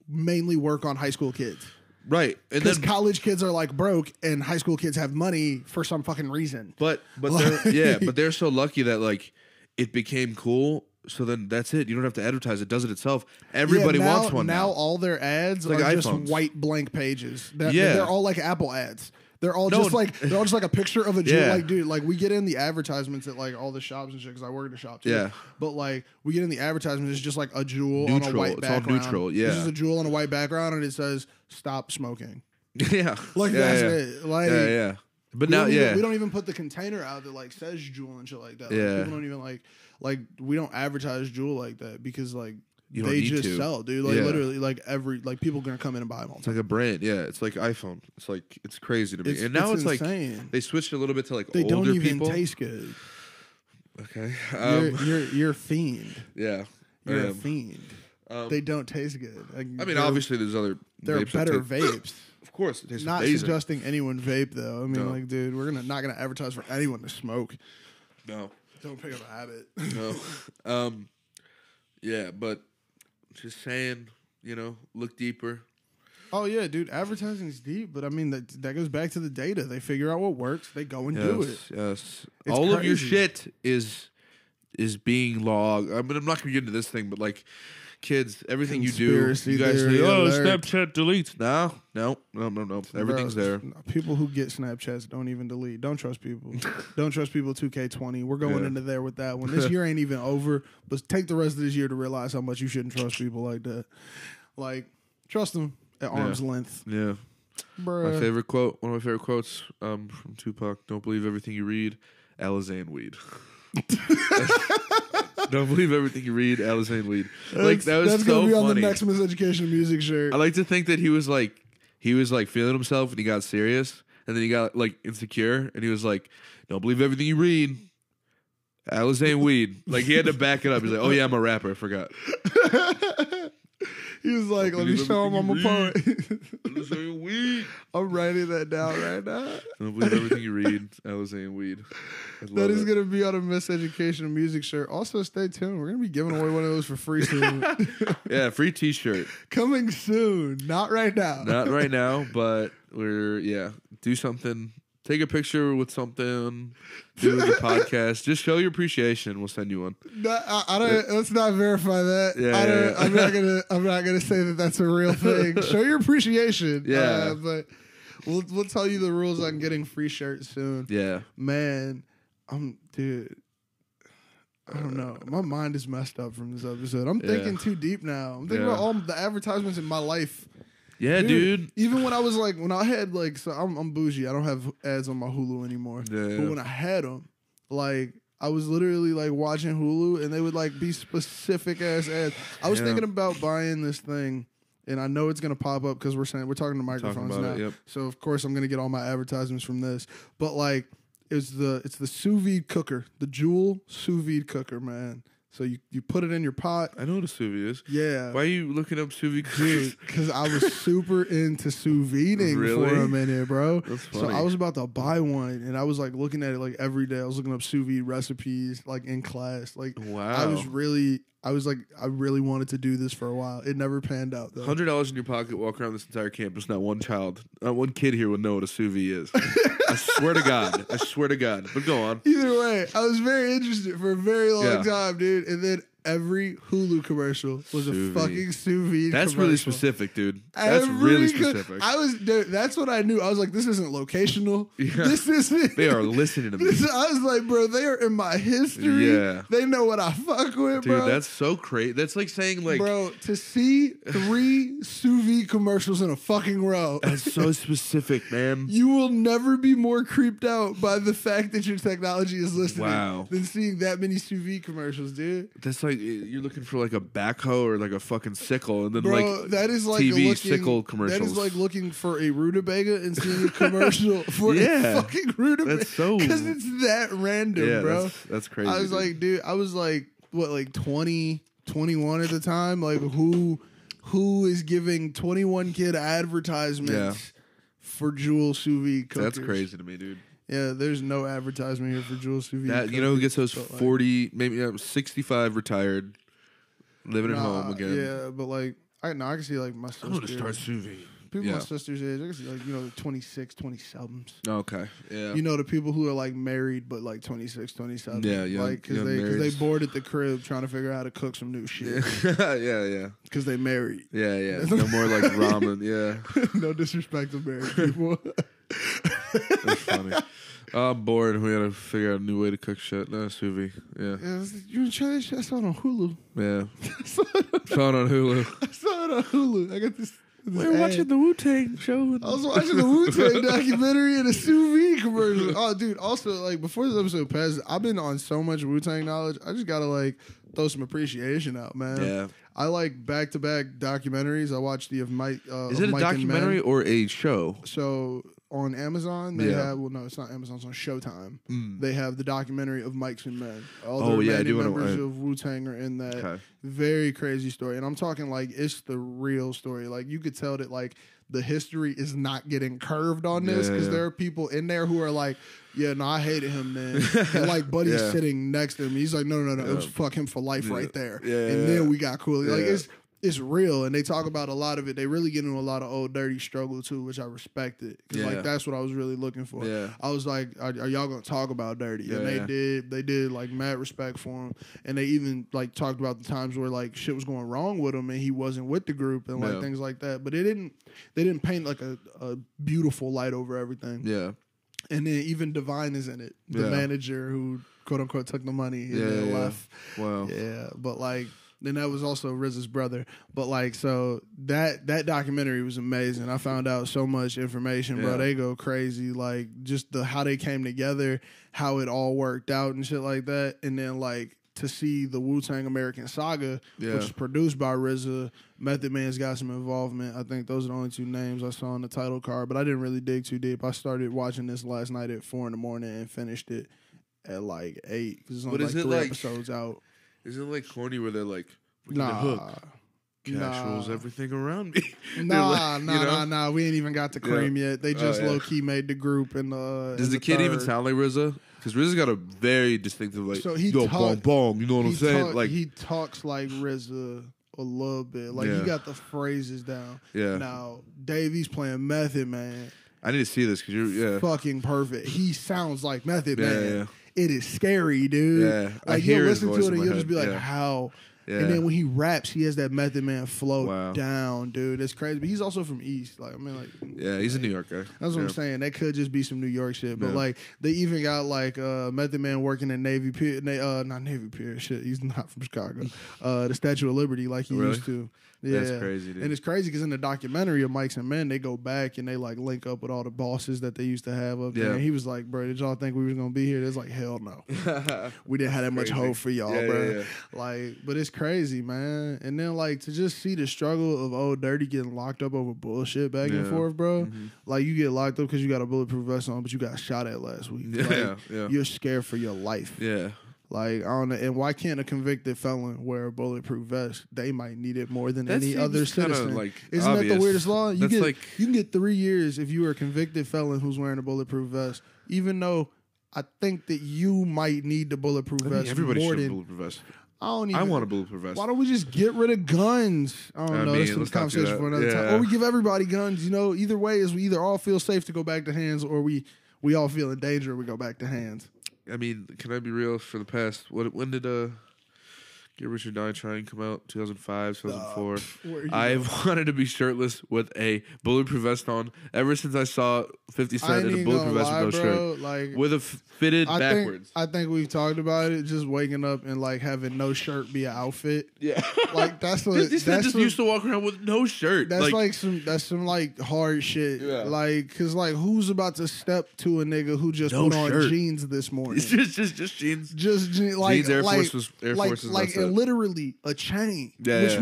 mainly work on high school kids. Right. Because college kids are like broke and high school kids have money for some fucking reason. But they're so lucky that like it became cool. So then that's it. You don't have to advertise. It does it itself. Everybody wants one now. Now all their ads are like just white blank pages. They're all like Apple ads. They're all just like a picture of a dude. Yeah. Like, dude, like we get in the advertisements at like all the shops and shit because I work at a shop too. Yeah. But like we get in the advertisements, it's just like a jewel neutral. On a white background. It's all neutral. Yeah. This is a jewel on a white background, and it says "Stop smoking." Yeah. Like that's it. Like yeah. But now we don't even put the container out that like says jewel and shit like that. Like, yeah. People don't even like we don't advertise jewel like that because like. They just sell, dude. Like literally, like people are gonna come in and buy them all. It's like a brand, yeah. It's like iPhone. It's like it's crazy to me. And now it's insane. Like they switched a little bit to like they older don't even people. Taste good. Okay, you're a fiend. Yeah, you're a fiend. They don't taste good. Like, I mean, obviously there's other. There are better vapes. Of course, it tastes not amazing. Suggesting anyone vape though. I mean, like, dude, we're not gonna advertise for anyone to smoke. No, don't pick up a habit. No, yeah, but. Just saying, you know, look deeper. Oh, yeah, dude. Advertising's deep, but I mean, that goes back to the data. They figure out what works. They go and do it. Yes. It's all crazy. Of your shit is being logged. I mean, I'm not going to get into this thing, but like, kids, everything conspiracy you do, you guys say, oh, alert. Snapchat deletes. No. Everything's there. People who get Snapchats don't even delete. Don't trust people. Don't trust people 2K20. We're going into there with that one. This year ain't even over, but take the rest of this year to realize how much you shouldn't trust people like that. Like, trust them at arm's length. Yeah. Bruh. One of my favorite quotes from Tupac, don't believe everything you read, Alizane weed. Don't believe everything you read, Alizane weed. Like that was that's so gonna be on funny. The next Miseducation music shirt. I like to think that he was like feeling himself and he got serious and then he got like insecure and he was like, don't believe everything you read, Alizane weed. Like he had to back it up. He's like, oh yeah, I'm a rapper, I forgot. He was like, let me show him I'm a poet. Alizane weed. I'm writing that down right now. I don't believe everything you read. Alizane weed. That is going to be on a Miseducation music shirt. Also, stay tuned. We're going to be giving away one of those for free soon. Yeah, free t-shirt. Coming soon. Not right now. Not right now, but we're, do something. Take a picture with something. Do the podcast. Just show your appreciation. We'll send you one. I don't. Let's not verify that. Yeah, I'm not gonna say that that's a real thing. Show your appreciation. Yeah, but we'll tell you the rules on getting free shirts soon. Yeah, man. Dude. I don't know. My mind is messed up from this episode. I'm thinking too deep now. I'm thinking about all the advertisements in my life. Yeah, dude. Even when I was like, when I had like, so I'm bougie. I don't have ads on my Hulu anymore. Yeah. But when I had them, like, I was literally like watching Hulu, and they would like be specific ass ads. I was thinking about buying this thing, and I know it's gonna pop up because we're talking to microphones now. It, yep. So of course I'm gonna get all my advertisements from this. But like, it's the sous vide cooker, the Jewel sous vide cooker, man. So you put it in your pot. I know what a sous vide is. Yeah. Why are you looking up sous vide cookers? Because I was super into sous videing for a minute, bro. That's funny. So I was about to buy one, and I was like looking at it like every day. I was looking up sous vide recipes like in class. Like, wow. I really wanted to do this for a while. It never panned out though. $100 in your pocket, walk around this entire campus. Not one kid here would know what a sous vide is. I swear to God. I swear to God. But go on. Either way, I was very interested for a very long time, dude. And then every Hulu commercial was a fucking sous vide. That's commercial. Really specific, dude. That's really specific. That's what I knew. I was like, this isn't locational. Yeah. This isn't. They are listening to me. I was like, bro, they are in my history. Yeah. They know what I fuck with, bro. Dude, that's so crazy. That's like saying, like, bro, to see 3 sous vide commercials in a fucking row. That's so specific, man. You will never be more creeped out by the fact that your technology is listening than seeing that many sous vide commercials, dude. That's like. You're looking for like a backhoe or like a fucking sickle, and then bro, like that is like TV sickle commercials. That is like looking for a rutabaga and seeing a commercial for a fucking rutabaga. That's so because it's that random, bro. That's crazy. I was like, dude, I was like, what, like 20, 21 at the time. Like, who is giving 21 kid advertisements for Jewel sous vide cookers? That's crazy to me, dude. Yeah, there's no advertisement here for Jewel sous vide. You know who gets those 40, maybe 65 retired, living at home again. Yeah, but like, I can see like my sister. I'm gonna start sous vide. People my sister's age, like, you know, 26, 27s. Okay, yeah. You know, the people who are, like, married but, like, 26, 27. Yeah, yeah. Like, because they bored at the crib trying to figure out how to cook some new shit. Yeah, yeah. Because they married. Yeah, yeah. No more, like, ramen, yeah. No disrespect to married people. That's funny. I'm bored. We gotta figure out a new way to cook shit. That's Hoovy. Yeah. You try that shit? I saw it on Hulu. Yeah. I saw it on Hulu. I got this. We were watching the Wu-Tang show. I was watching the Wu-Tang documentary and a sous vide commercial. Oh, dude. Also, like, before this episode passed, I've been on so much Wu-Tang knowledge. I just gotta, like, throw some appreciation out, man. Yeah. I like back-to-back documentaries. I watched the Is it a documentary or a show? So on Amazon, they have... Well, no, it's not Amazon. It's on Showtime. Mm. They have the documentary of Mikes and Men. All the members of Wu-Tang are in that. Okay. Very crazy story. And I'm talking, like, it's the real story. Like, you could tell that, like, the history is not getting curved on this because there are people in there who are like, yeah, no, I hated him, man. And, like, Buddy's sitting next to him. He's like, no. It was fuck him for life right there. Yeah, and then we got cool. Like, it's real, and they talk about a lot of it. They really get into a lot of old dirty struggle too, which I respected. Like, that's what I was really looking for. Yeah. I was like, are y'all gonna talk about dirty? Yeah, and they did like mad respect for him, and they even like talked about the times where like shit was going wrong with him and he wasn't with the group and like things like that. But they didn't paint like a beautiful light over everything. Yeah. And then even Divine is in it, the manager who quote unquote took the money and then left. Wow. Yeah, but like. Then that was also RZA's brother. But, like, so that documentary was amazing. I found out so much information, bro. They go crazy. Like, just how they came together, how it all worked out and shit like that. And then, like, to see the Wu-Tang American Saga, which is produced by RZA. Method Man's got some involvement. I think those are the only two names I saw on the title card. But I didn't really dig too deep. I started watching this last night at 4 in the morning and finished it at, like, 8. Because it's only, like, 3 episodes out. Isn't it like corny where they're like, the hook. Cash rules everything around me. Nah. We ain't even got to cream yet. They just low-key made the group. Does the kid even sound like RZA? Because RZA's got a very distinctive, like, so bong, bong. You know what I'm saying? Like, he talks like RZA a little bit. Like, he got the phrases down. Yeah. Now, Davey's playing Method Man. I need to see this because you're fucking perfect. He sounds like Method Man. Yeah. It is scary, dude. Yeah, like, you'll listen to it and you'll just be like, how? Yeah. And then when he raps, he has that Method Man flow down, dude. It's crazy. But he's also from East. Like, I mean, like, yeah, he's a New Yorker. That's what I'm saying. That could just be some New York shit. But like, they even got like Method Man working in Navy Pier. Not Navy Pier. Shit, he's not from Chicago. The Statue of Liberty, like he used to. Yeah. That's crazy, dude. And it's crazy because in the documentary of Mikes and Men, they go back and they like link up with all the bosses that they used to have up there. And he was like, bro, did y'all think we was going to be here? It's like, hell no. We didn't have that much hope for y'all, bro. Yeah, yeah. Like, but it's crazy, man. And then like to just see the struggle of old dirty getting locked up over bullshit back and forth, bro. Mm-hmm. Like, you get locked up because you got a bulletproof vest on, but you got shot at last week. Yeah, like, you're scared for your life. Yeah. Like, I don't know. And why can't a convicted felon wear a bulletproof vest? They might need it more than any other citizen. Like, isn't that the weirdest law? You can get 3 years if you are a convicted felon who's wearing a bulletproof vest, even though I think that you might need the bulletproof vest. Everybody should have a bulletproof vest. I want a bulletproof vest. Why don't we just get rid of guns? I don't know. That's some conversation for another time. Or we give everybody guns. You know, either way is we either all feel safe to go back to hands or we all feel in danger and we go back to hands. I mean, can I be real? For the past, when did Get Rich or Die Trying come out? 2005, 2004. I've wanted to be shirtless with a bulletproof vest on ever since I saw 50 Cent in a bulletproof vest with no shirt, like, with a fitted backwards. I think we've talked about it. Just waking up and like having no shirt be an outfit. Yeah, like that's what 50 Cent just used to walk around with no shirt. That's like some like hard shit. Yeah. Like, cause like who's about to step to a nigga who just put on jeans this morning? It's just jeans. Just like jeans. Air Force was like. And literally a chain, which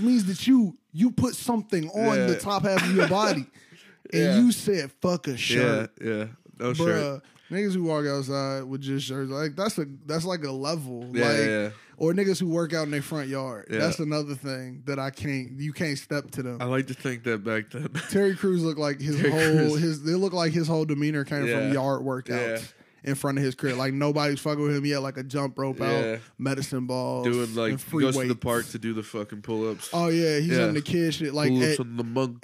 means that you put something on the top half of your body, and you said "fuck a shirt." Yeah, no shirt. Niggas who walk outside with just shirts, like that's like a level, Or niggas who work out in their front yard. Yeah. That's another thing that you can't step to them. I like to think that back then, Terry Crews looked like his whole demeanor came from yard workouts. in front of his crib. Like, nobody's fucking with him yet. Like a jump rope out, medicine balls, doing like free goes weights. To the park to do the fucking pull ups. Oh yeah, he's in the kid shit. Like at like 3:30,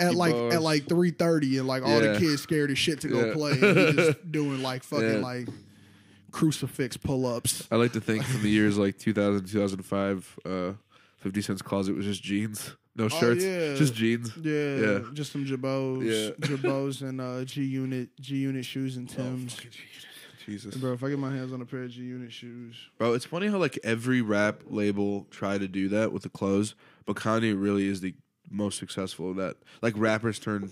and like all the kids scared as shit to go play. And he's just doing like fucking like crucifix pull ups. I like to think from the years like 2000, 2005, 50 Cent's closet was just jeans. No shirts, just jeans. Yeah, just some Jabos, Jabos and G Unit shoes and Timbs. Oh, Jesus, bro, if I get my hands on a pair of G Unit shoes, bro, it's funny how like every rap label tried to do that with the clothes, but Kanye really is the most successful of that. Like rappers turned,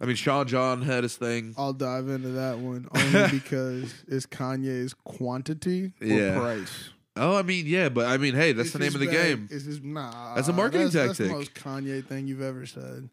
I mean, Sean John had his thing. I'll dive into that one only because it's Kanye's quantity or price. Oh, I mean, yeah, but I mean, hey, that's the name of the game. That's a marketing tactic. That's the most Kanye thing you've ever said.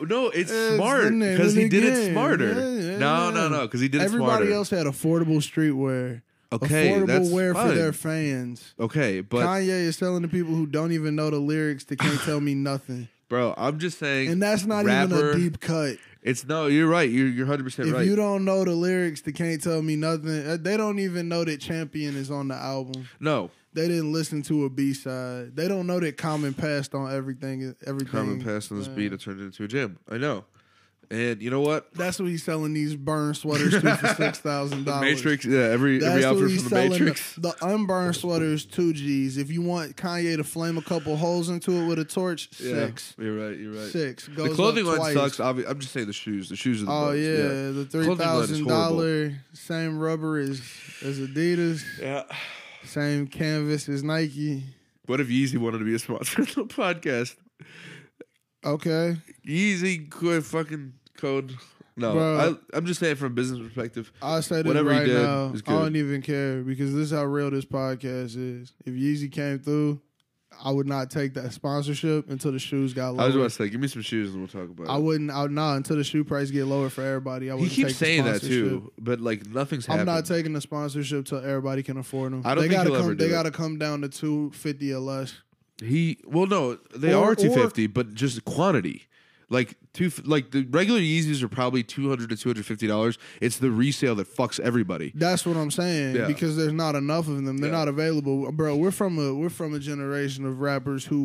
No, it's smart because he did it smarter. Yeah. No, because he did it smarter. Everybody else had affordable streetwear. Okay, affordable wear fine. For their fans. Okay, but Kanye is selling to people who don't even know the lyrics. They can't tell me nothing. Bro, I'm just saying. And that's not even a deep cut. It's no, you're right. You're 100% right. If you don't know the lyrics, they can't tell me nothing. They don't even know that Champion is on the album. No. They didn't listen to a B-side. They don't know that Common passed on everything. Common passed on this beat that turned into a jam. I know. And you know what? That's what he's selling these burned sweaters to for $6,000. The Matrix, yeah, every outfit from the Matrix. The unburned sweaters, $2,000. If you want Kanye to flame a couple holes into it with a torch, $6,000. You're right. $6,000. Goes the clothing line twice. Sucks. I'm just saying the shoes. The shoes are the best. Oh yeah, the $3,000 same rubber as Adidas. Yeah. Same canvas as Nike. What if Yeezy wanted to be a sponsor of the podcast? Okay. Yeezy could fucking code. No, bro, I'm just saying from a business perspective. I say this whatever right he did now. Is good. I don't even care because this is how real this podcast is. If Yeezy came through, I would not take that sponsorship until the shoes got lower. I was about to say, give me some shoes and we'll talk about it. I would not until the shoe price get lower for everybody. I would. He keeps take saying that too, but like nothing's happening. I'm not taking the sponsorship till everybody can afford them. I don't think he'll ever do it. They gotta come down to $250 or less. They are 250, but just quantity. Like the regular Yeezys are probably $200 to $250. It's the resale that fucks everybody. That's what I'm saying. Yeah. Because there's not enough of them. They're not available, bro. We're from a generation of rappers who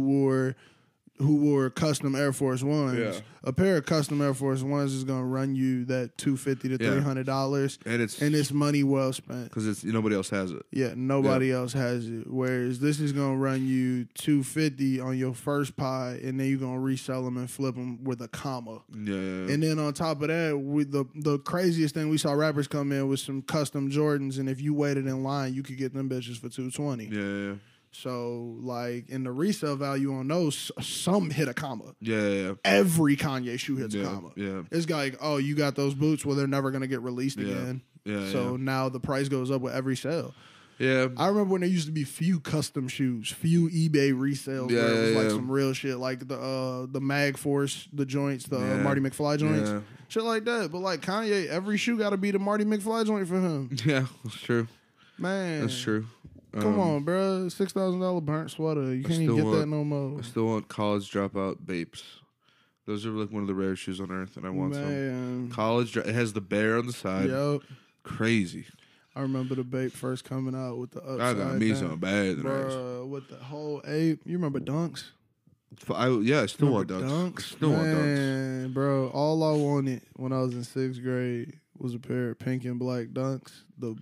wore custom Air Force Ones. Yeah. A pair of custom Air Force Ones is gonna run you that $250 to $300, and it's money well spent because it's nobody else has it. Yeah, nobody else has it. Whereas this is gonna run you $250 on your first pie, and then you're gonna resell them and flip them with a comma. Yeah. And then on top of that, with the craziest thing we saw rappers come in with some custom Jordans, and if you waited in line, you could get them bitches for $220. Yeah. So, like, in the resale value on those, some hit a comma. Yeah. Every Kanye shoe hits a comma. Yeah. It's like, oh, you got those boots? Well, they're never going to get released again. Yeah. So now the price goes up with every sale. Yeah. I remember when there used to be few custom shoes, few eBay resales. Yeah, where it was like some real shit, like the Mag Force, the joints, the Marty McFly joints. Yeah. Shit like that. But, like, Kanye, every shoe got to be the Marty McFly joint for him. Yeah, that's true. Man. That's true. Come on, bro. $6,000 burnt sweater. You can't even get that no more. I still want College Dropout Bapes. Those are like one of the rare shoes on earth, and I want some. It has the bear on the side. Yep. Crazy. I remember the Bape first coming out with the upside down. I got me some bad. Bro, with the whole ape. You remember Dunks? I still want Dunks. Man, bro, all I wanted when I was in 6th grade was a pair of pink and black Dunks, the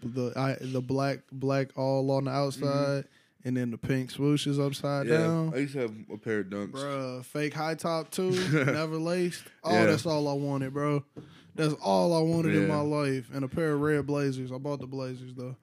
black all on the outside, and then the pink swoosh is upside down. I used to have a pair of Dunks, bro. Fake high top too, never laced. Oh, that's all I wanted, bro. That's all I wanted in my life, and a pair of red Blazers. I bought the Blazers though.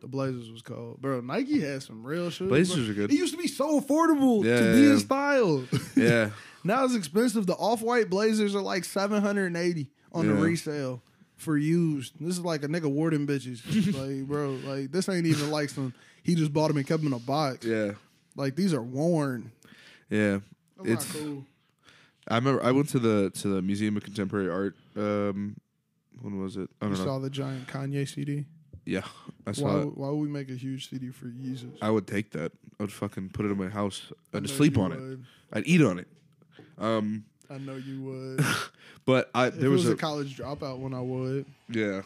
The Blazers was cold, bro. Nike had some real shoes. Blazers are good. It used to be so affordable to be in style. Yeah. Now it's expensive. The off-white Blazers are like $780 on the resale for used. This is like a nigga warding bitches. Like, bro, like this ain't even like some he just bought them and kept them in a box. Yeah. Like these are worn. Yeah. It's not cool. I remember I went to the Museum of Contemporary Art. When was it? I don't know. You saw the giant Kanye CD? Yeah, I saw it. Why would we make a huge CD for Yeezus? I would take that. I would fucking put it in my house. I'd just sleep on it. I'd eat on it. I know you would. But there was a college dropout when I would. Yeah.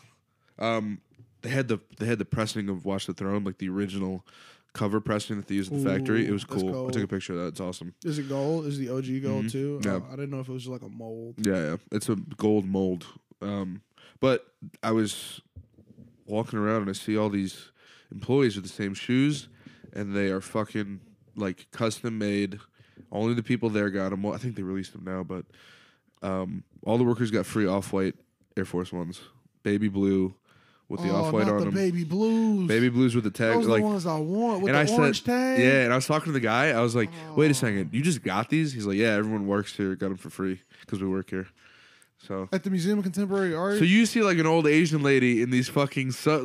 They had the pressing of Watch the Throne, like the original cover pressing that they used at the factory. It was cool. I took a picture of that. It's awesome. Is it gold? Is the OG gold too? Yeah. I didn't know if it was like a mold. Yeah. It's a gold mold. But I was walking around and I see all these employees with the same shoes, and they are fucking like custom made. Only the people there got them. Well, I think they released them now, but all the workers got free off-white Air Force Ones, baby blue with the off-white on them. Baby blues with the tag. Those are like the ones I want with the orange tag. Yeah, and I was talking to the guy. I was like, "Wait a second, you just got these?" He's like, "Yeah, everyone works here. Got them for free because we work here." So at the Museum of Contemporary Art. So you see like an old Asian lady in these fucking so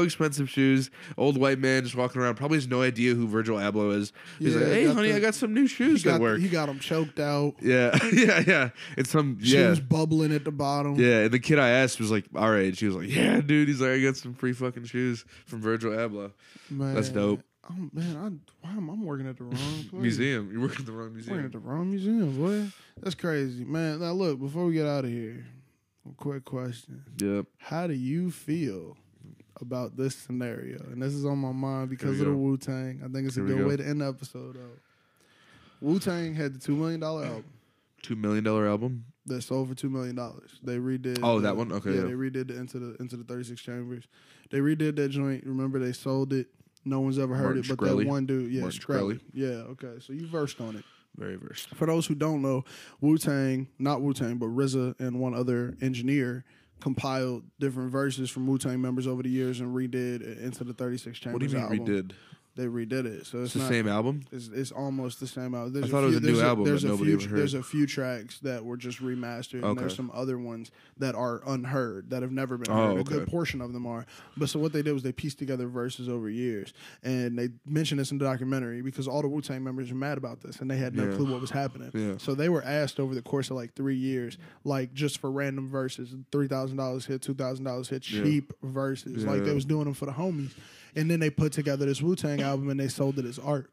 expensive shoes. Old white man just walking around, probably has no idea who Virgil Abloh is. He's like, "Hey, honey, I got some new shoes that work." He got them choked out. Yeah. And some shoes bubbling at the bottom. Yeah, and the kid I asked was like our age. She was like, "Yeah, dude." He's like, "I got some free fucking shoes from Virgil Abloh." Man. That's dope. Oh man, why am I working at the wrong place? Museum. You're working at the wrong museum. Working at the wrong museum, boy. That's crazy, man. Now look, before we get out of here, a quick question. Yep. How do you feel about this scenario? And this is on my mind because of the Wu-Tang. I think it's a good way to end the episode though. Wu-Tang had the $2 million album. $2 million album? That sold for $2 million. They redid. Oh, that one? Okay. Yeah, they redid the into the 36 Chambers. They redid that joint. Remember they sold it. No one's ever heard it, but that one dude. Yeah, Skrillex. Yeah, okay. So you versed on it. Very versed. For those who don't know, Wu-Tang, not Wu-Tang, but RZA and one other engineer compiled different verses from Wu-Tang members over the years and redid Into the 36 Chambers. What do you mean redid? They redid it. So it's the same album? It's almost the same album. I thought it was a new album that nobody ever heard. There's a few tracks that were just remastered, and there's some other ones that are unheard, that have never been heard. A good portion of them are. But so what they did was they pieced together verses over years, and they mentioned this in the documentary because all the Wu-Tang members are mad about this, and they had no clue what was happening. Yeah. So they were asked over the course of like 3 years, like just for random verses, $3,000 hit, $2,000 hit, cheap verses. Yeah. Like they was doing them for the homies. And then they put together this Wu-Tang album and they sold it as art.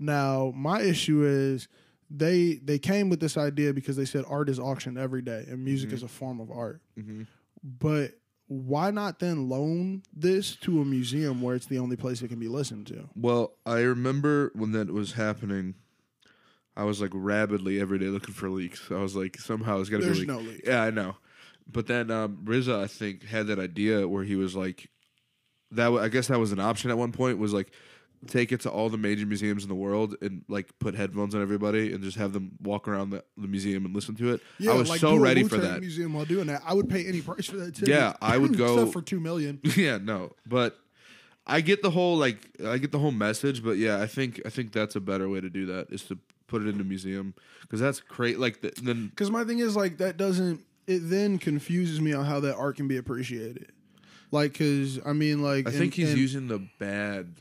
Now, my issue is they came with this idea because they said art is auctioned every day and music is a form of art. Mm-hmm. But why not then loan this to a museum where it's the only place it can be listened to? Well, I remember when that was happening, I was like rabidly every day looking for leaks. I was like, somehow it's got to be a leak. There's no leak. Yeah, I know. But then RZA, I think, had that idea where he was like, I guess that was an option at one point, was like take it to all the major museums in the world and like put headphones on everybody and just have them walk around the museum and listen to it. Yeah, I was like, so ready for that. Museum while doing that, I would pay any price for that too. Yeah, I would go except for $2 million. Yeah, no, but I get the whole message, but yeah, I think that's a better way to do that is to put it in a museum because that's crazy. Like then because my thing is like that doesn't it then confuses me on how that art can be appreciated. Like, because, I mean, like... I think he's using the bad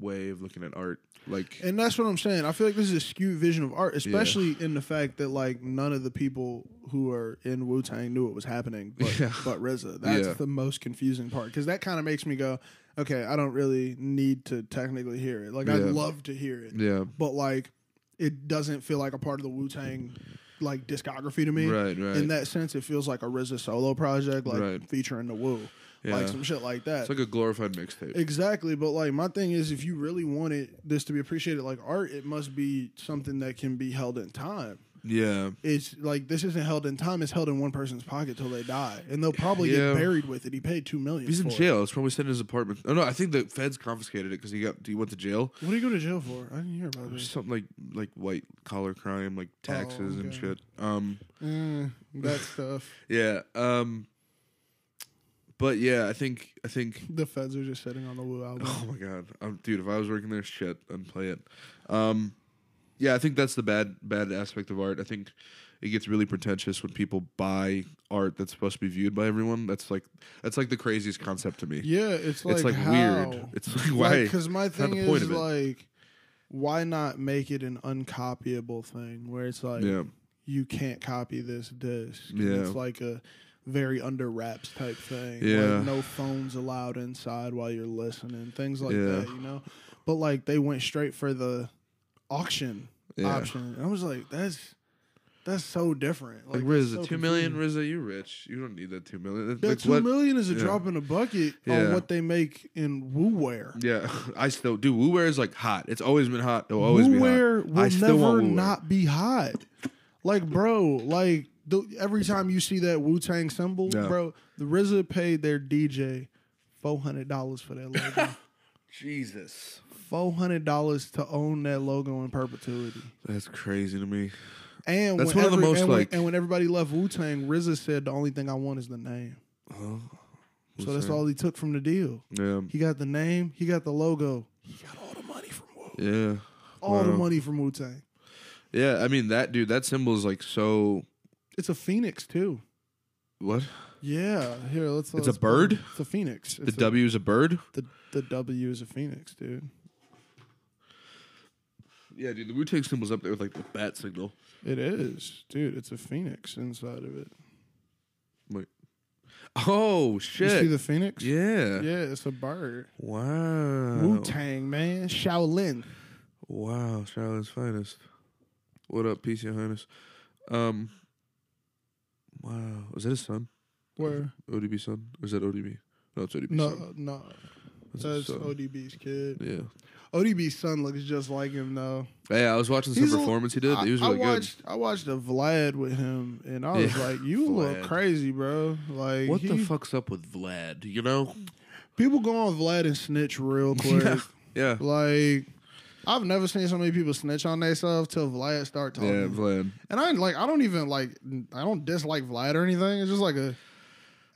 way of looking at art. Like, and that's what I'm saying. I feel like this is a skewed vision of art, especially in the fact that, like, none of the people who are in Wu-Tang knew what was happening but RZA. That's the most confusing part. Because that kind of makes me go, okay, I don't really need to technically hear it. Like, I'd love to hear it. Yeah. But, like, it doesn't feel like a part of the Wu-Tang... like discography to me. Right. In that sense, it feels like a RZA solo project, like featuring the Wu. Yeah. Like some shit like that. It's like a glorified mixtape. Exactly. But like my thing is if you really wanted this to be appreciated like art, it must be something that can be held in time. Yeah. It's like this isn't held in time, it's held in one person's pocket till they die. And they'll probably get buried with it. He paid $2 million. He's in jail. It's probably sitting in his apartment. Oh no, I think the feds confiscated it because he went to jail. What do you go to jail for? I didn't hear about it. Something like white collar crime, like taxes and shit. That stuff. Yeah. But yeah, I think the feds are just sitting on the Wu album. Oh my god. Dude, if I was working there, shit, I'd play it. Yeah, I think that's the bad aspect of art. I think it gets really pretentious when people buy art that's supposed to be viewed by everyone. That's like the craziest concept to me. Yeah, it's like how? Weird. It's like why? Because my thing is like, why not make it an uncopyable thing where it's like you can't copy this disc. Yeah, it's like a very under wraps type thing. Yeah, like no phones allowed inside while you're listening. Things like that, you know. But like they went straight for the auction option. And I was like, that's That's so different. Like RZA, so $2 million, RZA, you rich. You don't need that $2 million. That like, $2 million is a drop in a bucket on what they make in WooWear. Yeah, I still do. WooWear is like hot. It's always been hot. It'll always WooWear be hot. I still want WooWear. Will never not be hot. Like, bro, like every time you see that Wu-Tang symbol, bro, the RZA paid their DJ $400 for that logo. Jesus. $400 to own that logo in perpetuity. That's crazy to me. And that's one of the most when everybody left Wu-Tang, RZA said the only thing I want is the name. Oh, so that's all he took from the deal. Yeah, he got the name, he got the logo, he got all the money from Wu. Yeah, all the money from Wu-Tang. Yeah, I mean that dude. That symbol is like so. It's a phoenix too. What? Yeah, here let's. It's a bird. It's a phoenix. The W is a bird. The W is a phoenix, dude. Yeah, dude, the Wu-Tang symbol's up there with, like, the bat signal. It is. Dude, it's a phoenix inside of it. Wait. Oh, shit. You see the phoenix? Yeah. Yeah, it's a bird. Wow. Wu-Tang, man. Shaolin. Wow, Shaolin's finest. What up, Peace, Your Highness? Wow. Is that his son? Where? ODB's son? Or is that ODB? No, it's ODB's son. No, no. That's ODB's kid. Yeah. ODB's son looks just like him, though. Yeah, I was watching some performance he did. He was really good. I watched a Vlad with him, and I was like, you look crazy, bro. Like, what the fuck's up with Vlad, you know? People go on Vlad and snitch real quick. Yeah. Like, I've never seen so many people snitch on themselves till Vlad start talking. Yeah, Vlad. And I don't dislike Vlad or anything. It's just like a...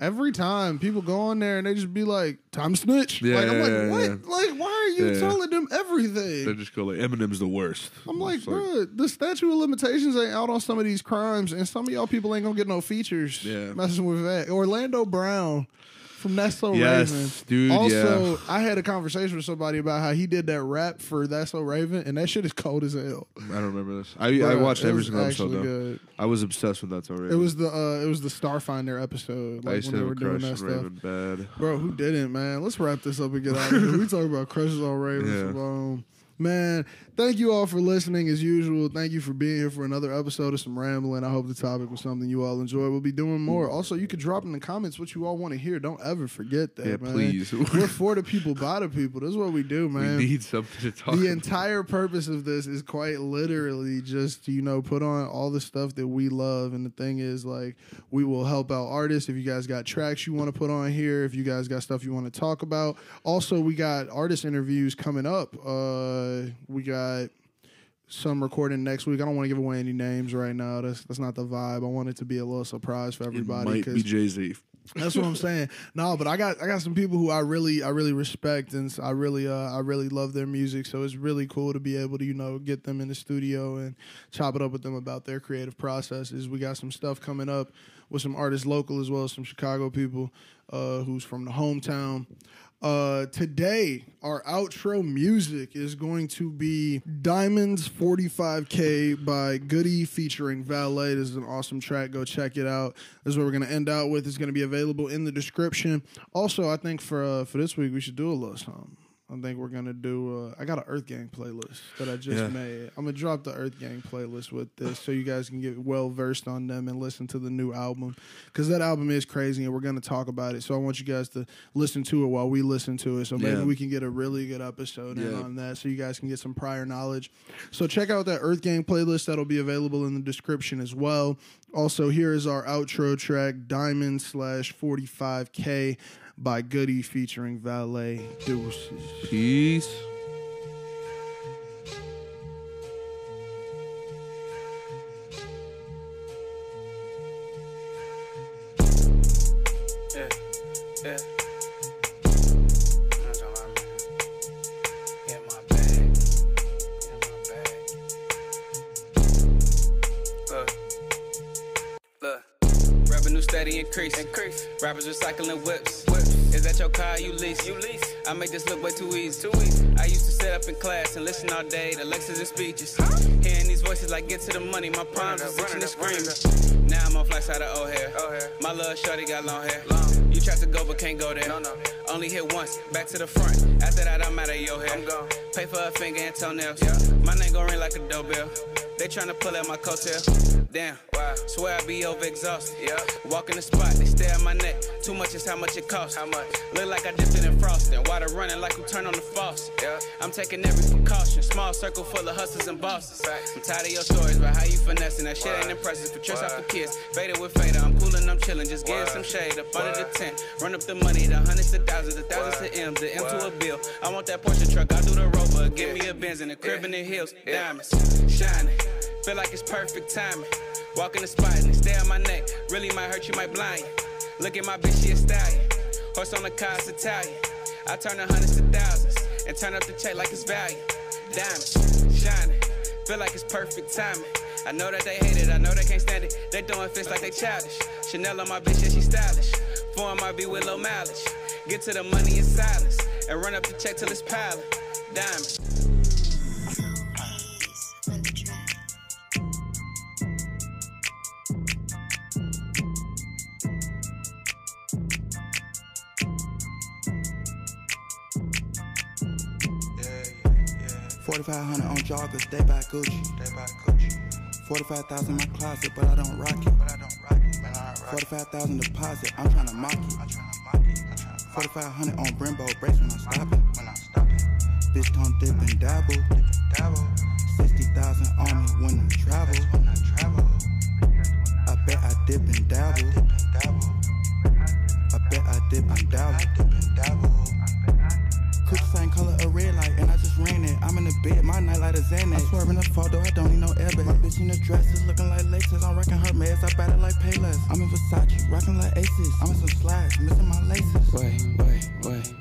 Every time people go on there and they just be like, "Time snitch." Yeah, like, I'm like, what? Yeah. Like, why are you telling them everything? They just go like, "Eminem's the worst." I'm like, bro, the statute of limitations ain't out on some of these crimes, and some of y'all people ain't gonna get no features. Yeah. Messing with that. Orlando Brown from That's So Raven. Dude. Also, I had a conversation with somebody about how he did that rap for That's So Raven, and that shit is cold as hell. I don't remember this. I watched every single episode though. Good. I was obsessed with That's So Raven. It was the Starfinder episode. Like, I used to have a crush on Raven bad. Bro, who didn't, man? Let's wrap this up and get out of here. We talk about crushes on Raven. Yeah. Man, thank you all for listening as usual. Thank you for being here for another episode of Some Rambling. I hope the topic was something you all enjoyed. We'll be doing more. Also, you can drop in the comments what you all want to hear. Don't ever forget that, man. Please. We're for the people, by the people. This is what we do, man. We need something to talk about. The entire purpose of this is quite literally just, put on all the stuff that we love. And the thing is, like, we will help out artists. If you guys got tracks you want to put on here, if you guys got stuff you want to talk about. Also, we got artist interviews coming up. We got some recording next week. I don't want to give away any names right now. That's not the vibe. I want it to be a little surprise for everybody. It might be Jay-Z. That's what I'm saying. No, but I got some people who I really respect, and I really love their music. So it's really cool to be able to get them in the studio and chop it up with them about their creative processes. We got some stuff coming up with some artists local as well as some Chicago people who's from the hometown. Today our outro music is going to be Diamonds 45K by Goody featuring Valet. This is an awesome track. Go check it out. This is what we're going to end out with. It's going to be available in the description. Also, I think for this week we should do a little something. I think we're going to do I got an Earth Gang playlist that I just made. I'm going to drop the Earth Gang playlist with this so you guys can get well-versed on them and listen to the new album, because that album is crazy, and we're going to talk about it. So I want you guys to listen to it while we listen to it, so maybe we can get a really good episode in on that so you guys can get some prior knowledge. So check out that Earth Gang playlist. That'll be available in the description as well. Also, here is our outro track, Diamond/45K. by Goody featuring Valet. Deuces. Peace. Yeah. Get my bag. Look. Revenue steady increase. Rappers recycling whips. Is that your car you lease? I make this look way too easy. I used to sit up in class and listen all day to lectures and speeches. Huh? Hearing these voices like get to the money, my palms are itching and screaming. Now I'm on fly side of O'Hare. My little shorty got long hair. You tried to go but can't go there. No. Only hit once, back to the front. After that I'm out of your hair. I'm gone. Pay for a finger and toenails. Yeah. My name gon' ring like a doorbell. They tryna pull at my coattail. Damn, wow. Swear I be over exhausted. Yeah. Walk in the spot, they stare at my neck. Too much is how much it costs. How much? Look like I dipped it in frosting. Water running like you turn on the faucet. Yeah. I'm taking every precaution. Small circle full of hustlers and bosses. Right. I'm tired of your stories about how you finessing. That shit ain't impressive. Patricia off the kids. Faded with fader. I'm coolin', I'm chillin'. Just give some shade up under the tent. Run up the money, the hundreds to thousands, the thousands to M's, the M to a bill. I want that Porsche truck, I'll do the Rover. Give me a Benz in the crib in the hills. Diamonds, shining, feel like it's perfect timing. Walk in the spot and they stare on my neck. Really might hurt you, might blind you. Look at my bitch, she a stallion. Horse on the car, it's Italian. I turn the hundreds to thousands and turn up the check like it's value. Diamonds, shining, feel like it's perfect timing. I know that they hate it, I know they can't stand it. They throwing fists like they childish. Chanel on my bitch, yeah, she stylish. Foreign might be with low mileage. Get to the money in silence and run up the check till it's piling. Diamonds. $4,500 on joggers, they buy Gucci. They buy Gucci. 45,000 in my closet, but I don't rock it. But I don't rock it. 45,000 deposit, I'm tryna mock it. I'm tryna mock it. 4,500 on Brembo brakes when I stop it. When I stop it. Bitch don't dip and dabble. Dip and dabble. 60,000 on me when I travel. That's when I travel. I bet I dip and dabble. I bet I dip and dabble. Cookie same color a red light and I just ran it. I'm in the bed, my nightlight is in it. I'm swerving a photo, I don't need no airbag. My bitch in the dress is looking like laces. I'm rocking her meds, I bat it like Payless. I'm in Versace, rocking like Aces. I'm in some slides, missing my laces.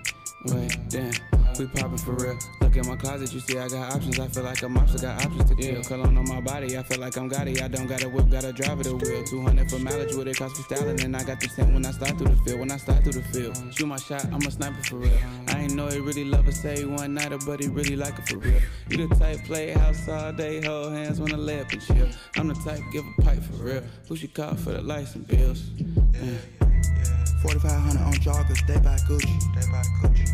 Wait, damn. We poppin' for real. Look at my closet, you see I got options. I feel like a mobster, got options to kill. Cologne on my body, I feel like I'm Gotti. I don't got a whip, got a driver to wheel. 200 for mileage, what it cost me styling. And I got the scent when I slide through the field. When I slide through the field, shoot my shot, I'm a sniper for real. I ain't know he really love her, say one nighter, but he really like it for real. You the type, play house all day, hold hands when I lay up and chill. I'm the type, give a pipe for real. Who she call for the lights and bills? 4,500 on joggers, they buy Gucci. They buy Gucci.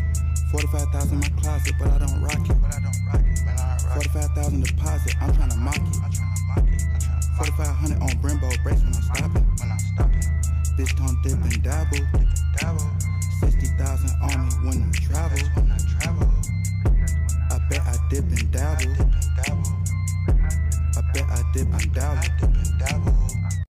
45,000 in my closet, but I don't rock it. But I don't rock it. 45,000 deposit, I'm tryna mock it. I'm tryna mock it. 4,500 on Brembo brakes when I stop it. When I stop it. Bitch don't dip and dabble. Dip and dabble. 60,000 on me when I travel. That's when I travel. I bet I dip and dabble. I bet I dip and dabble.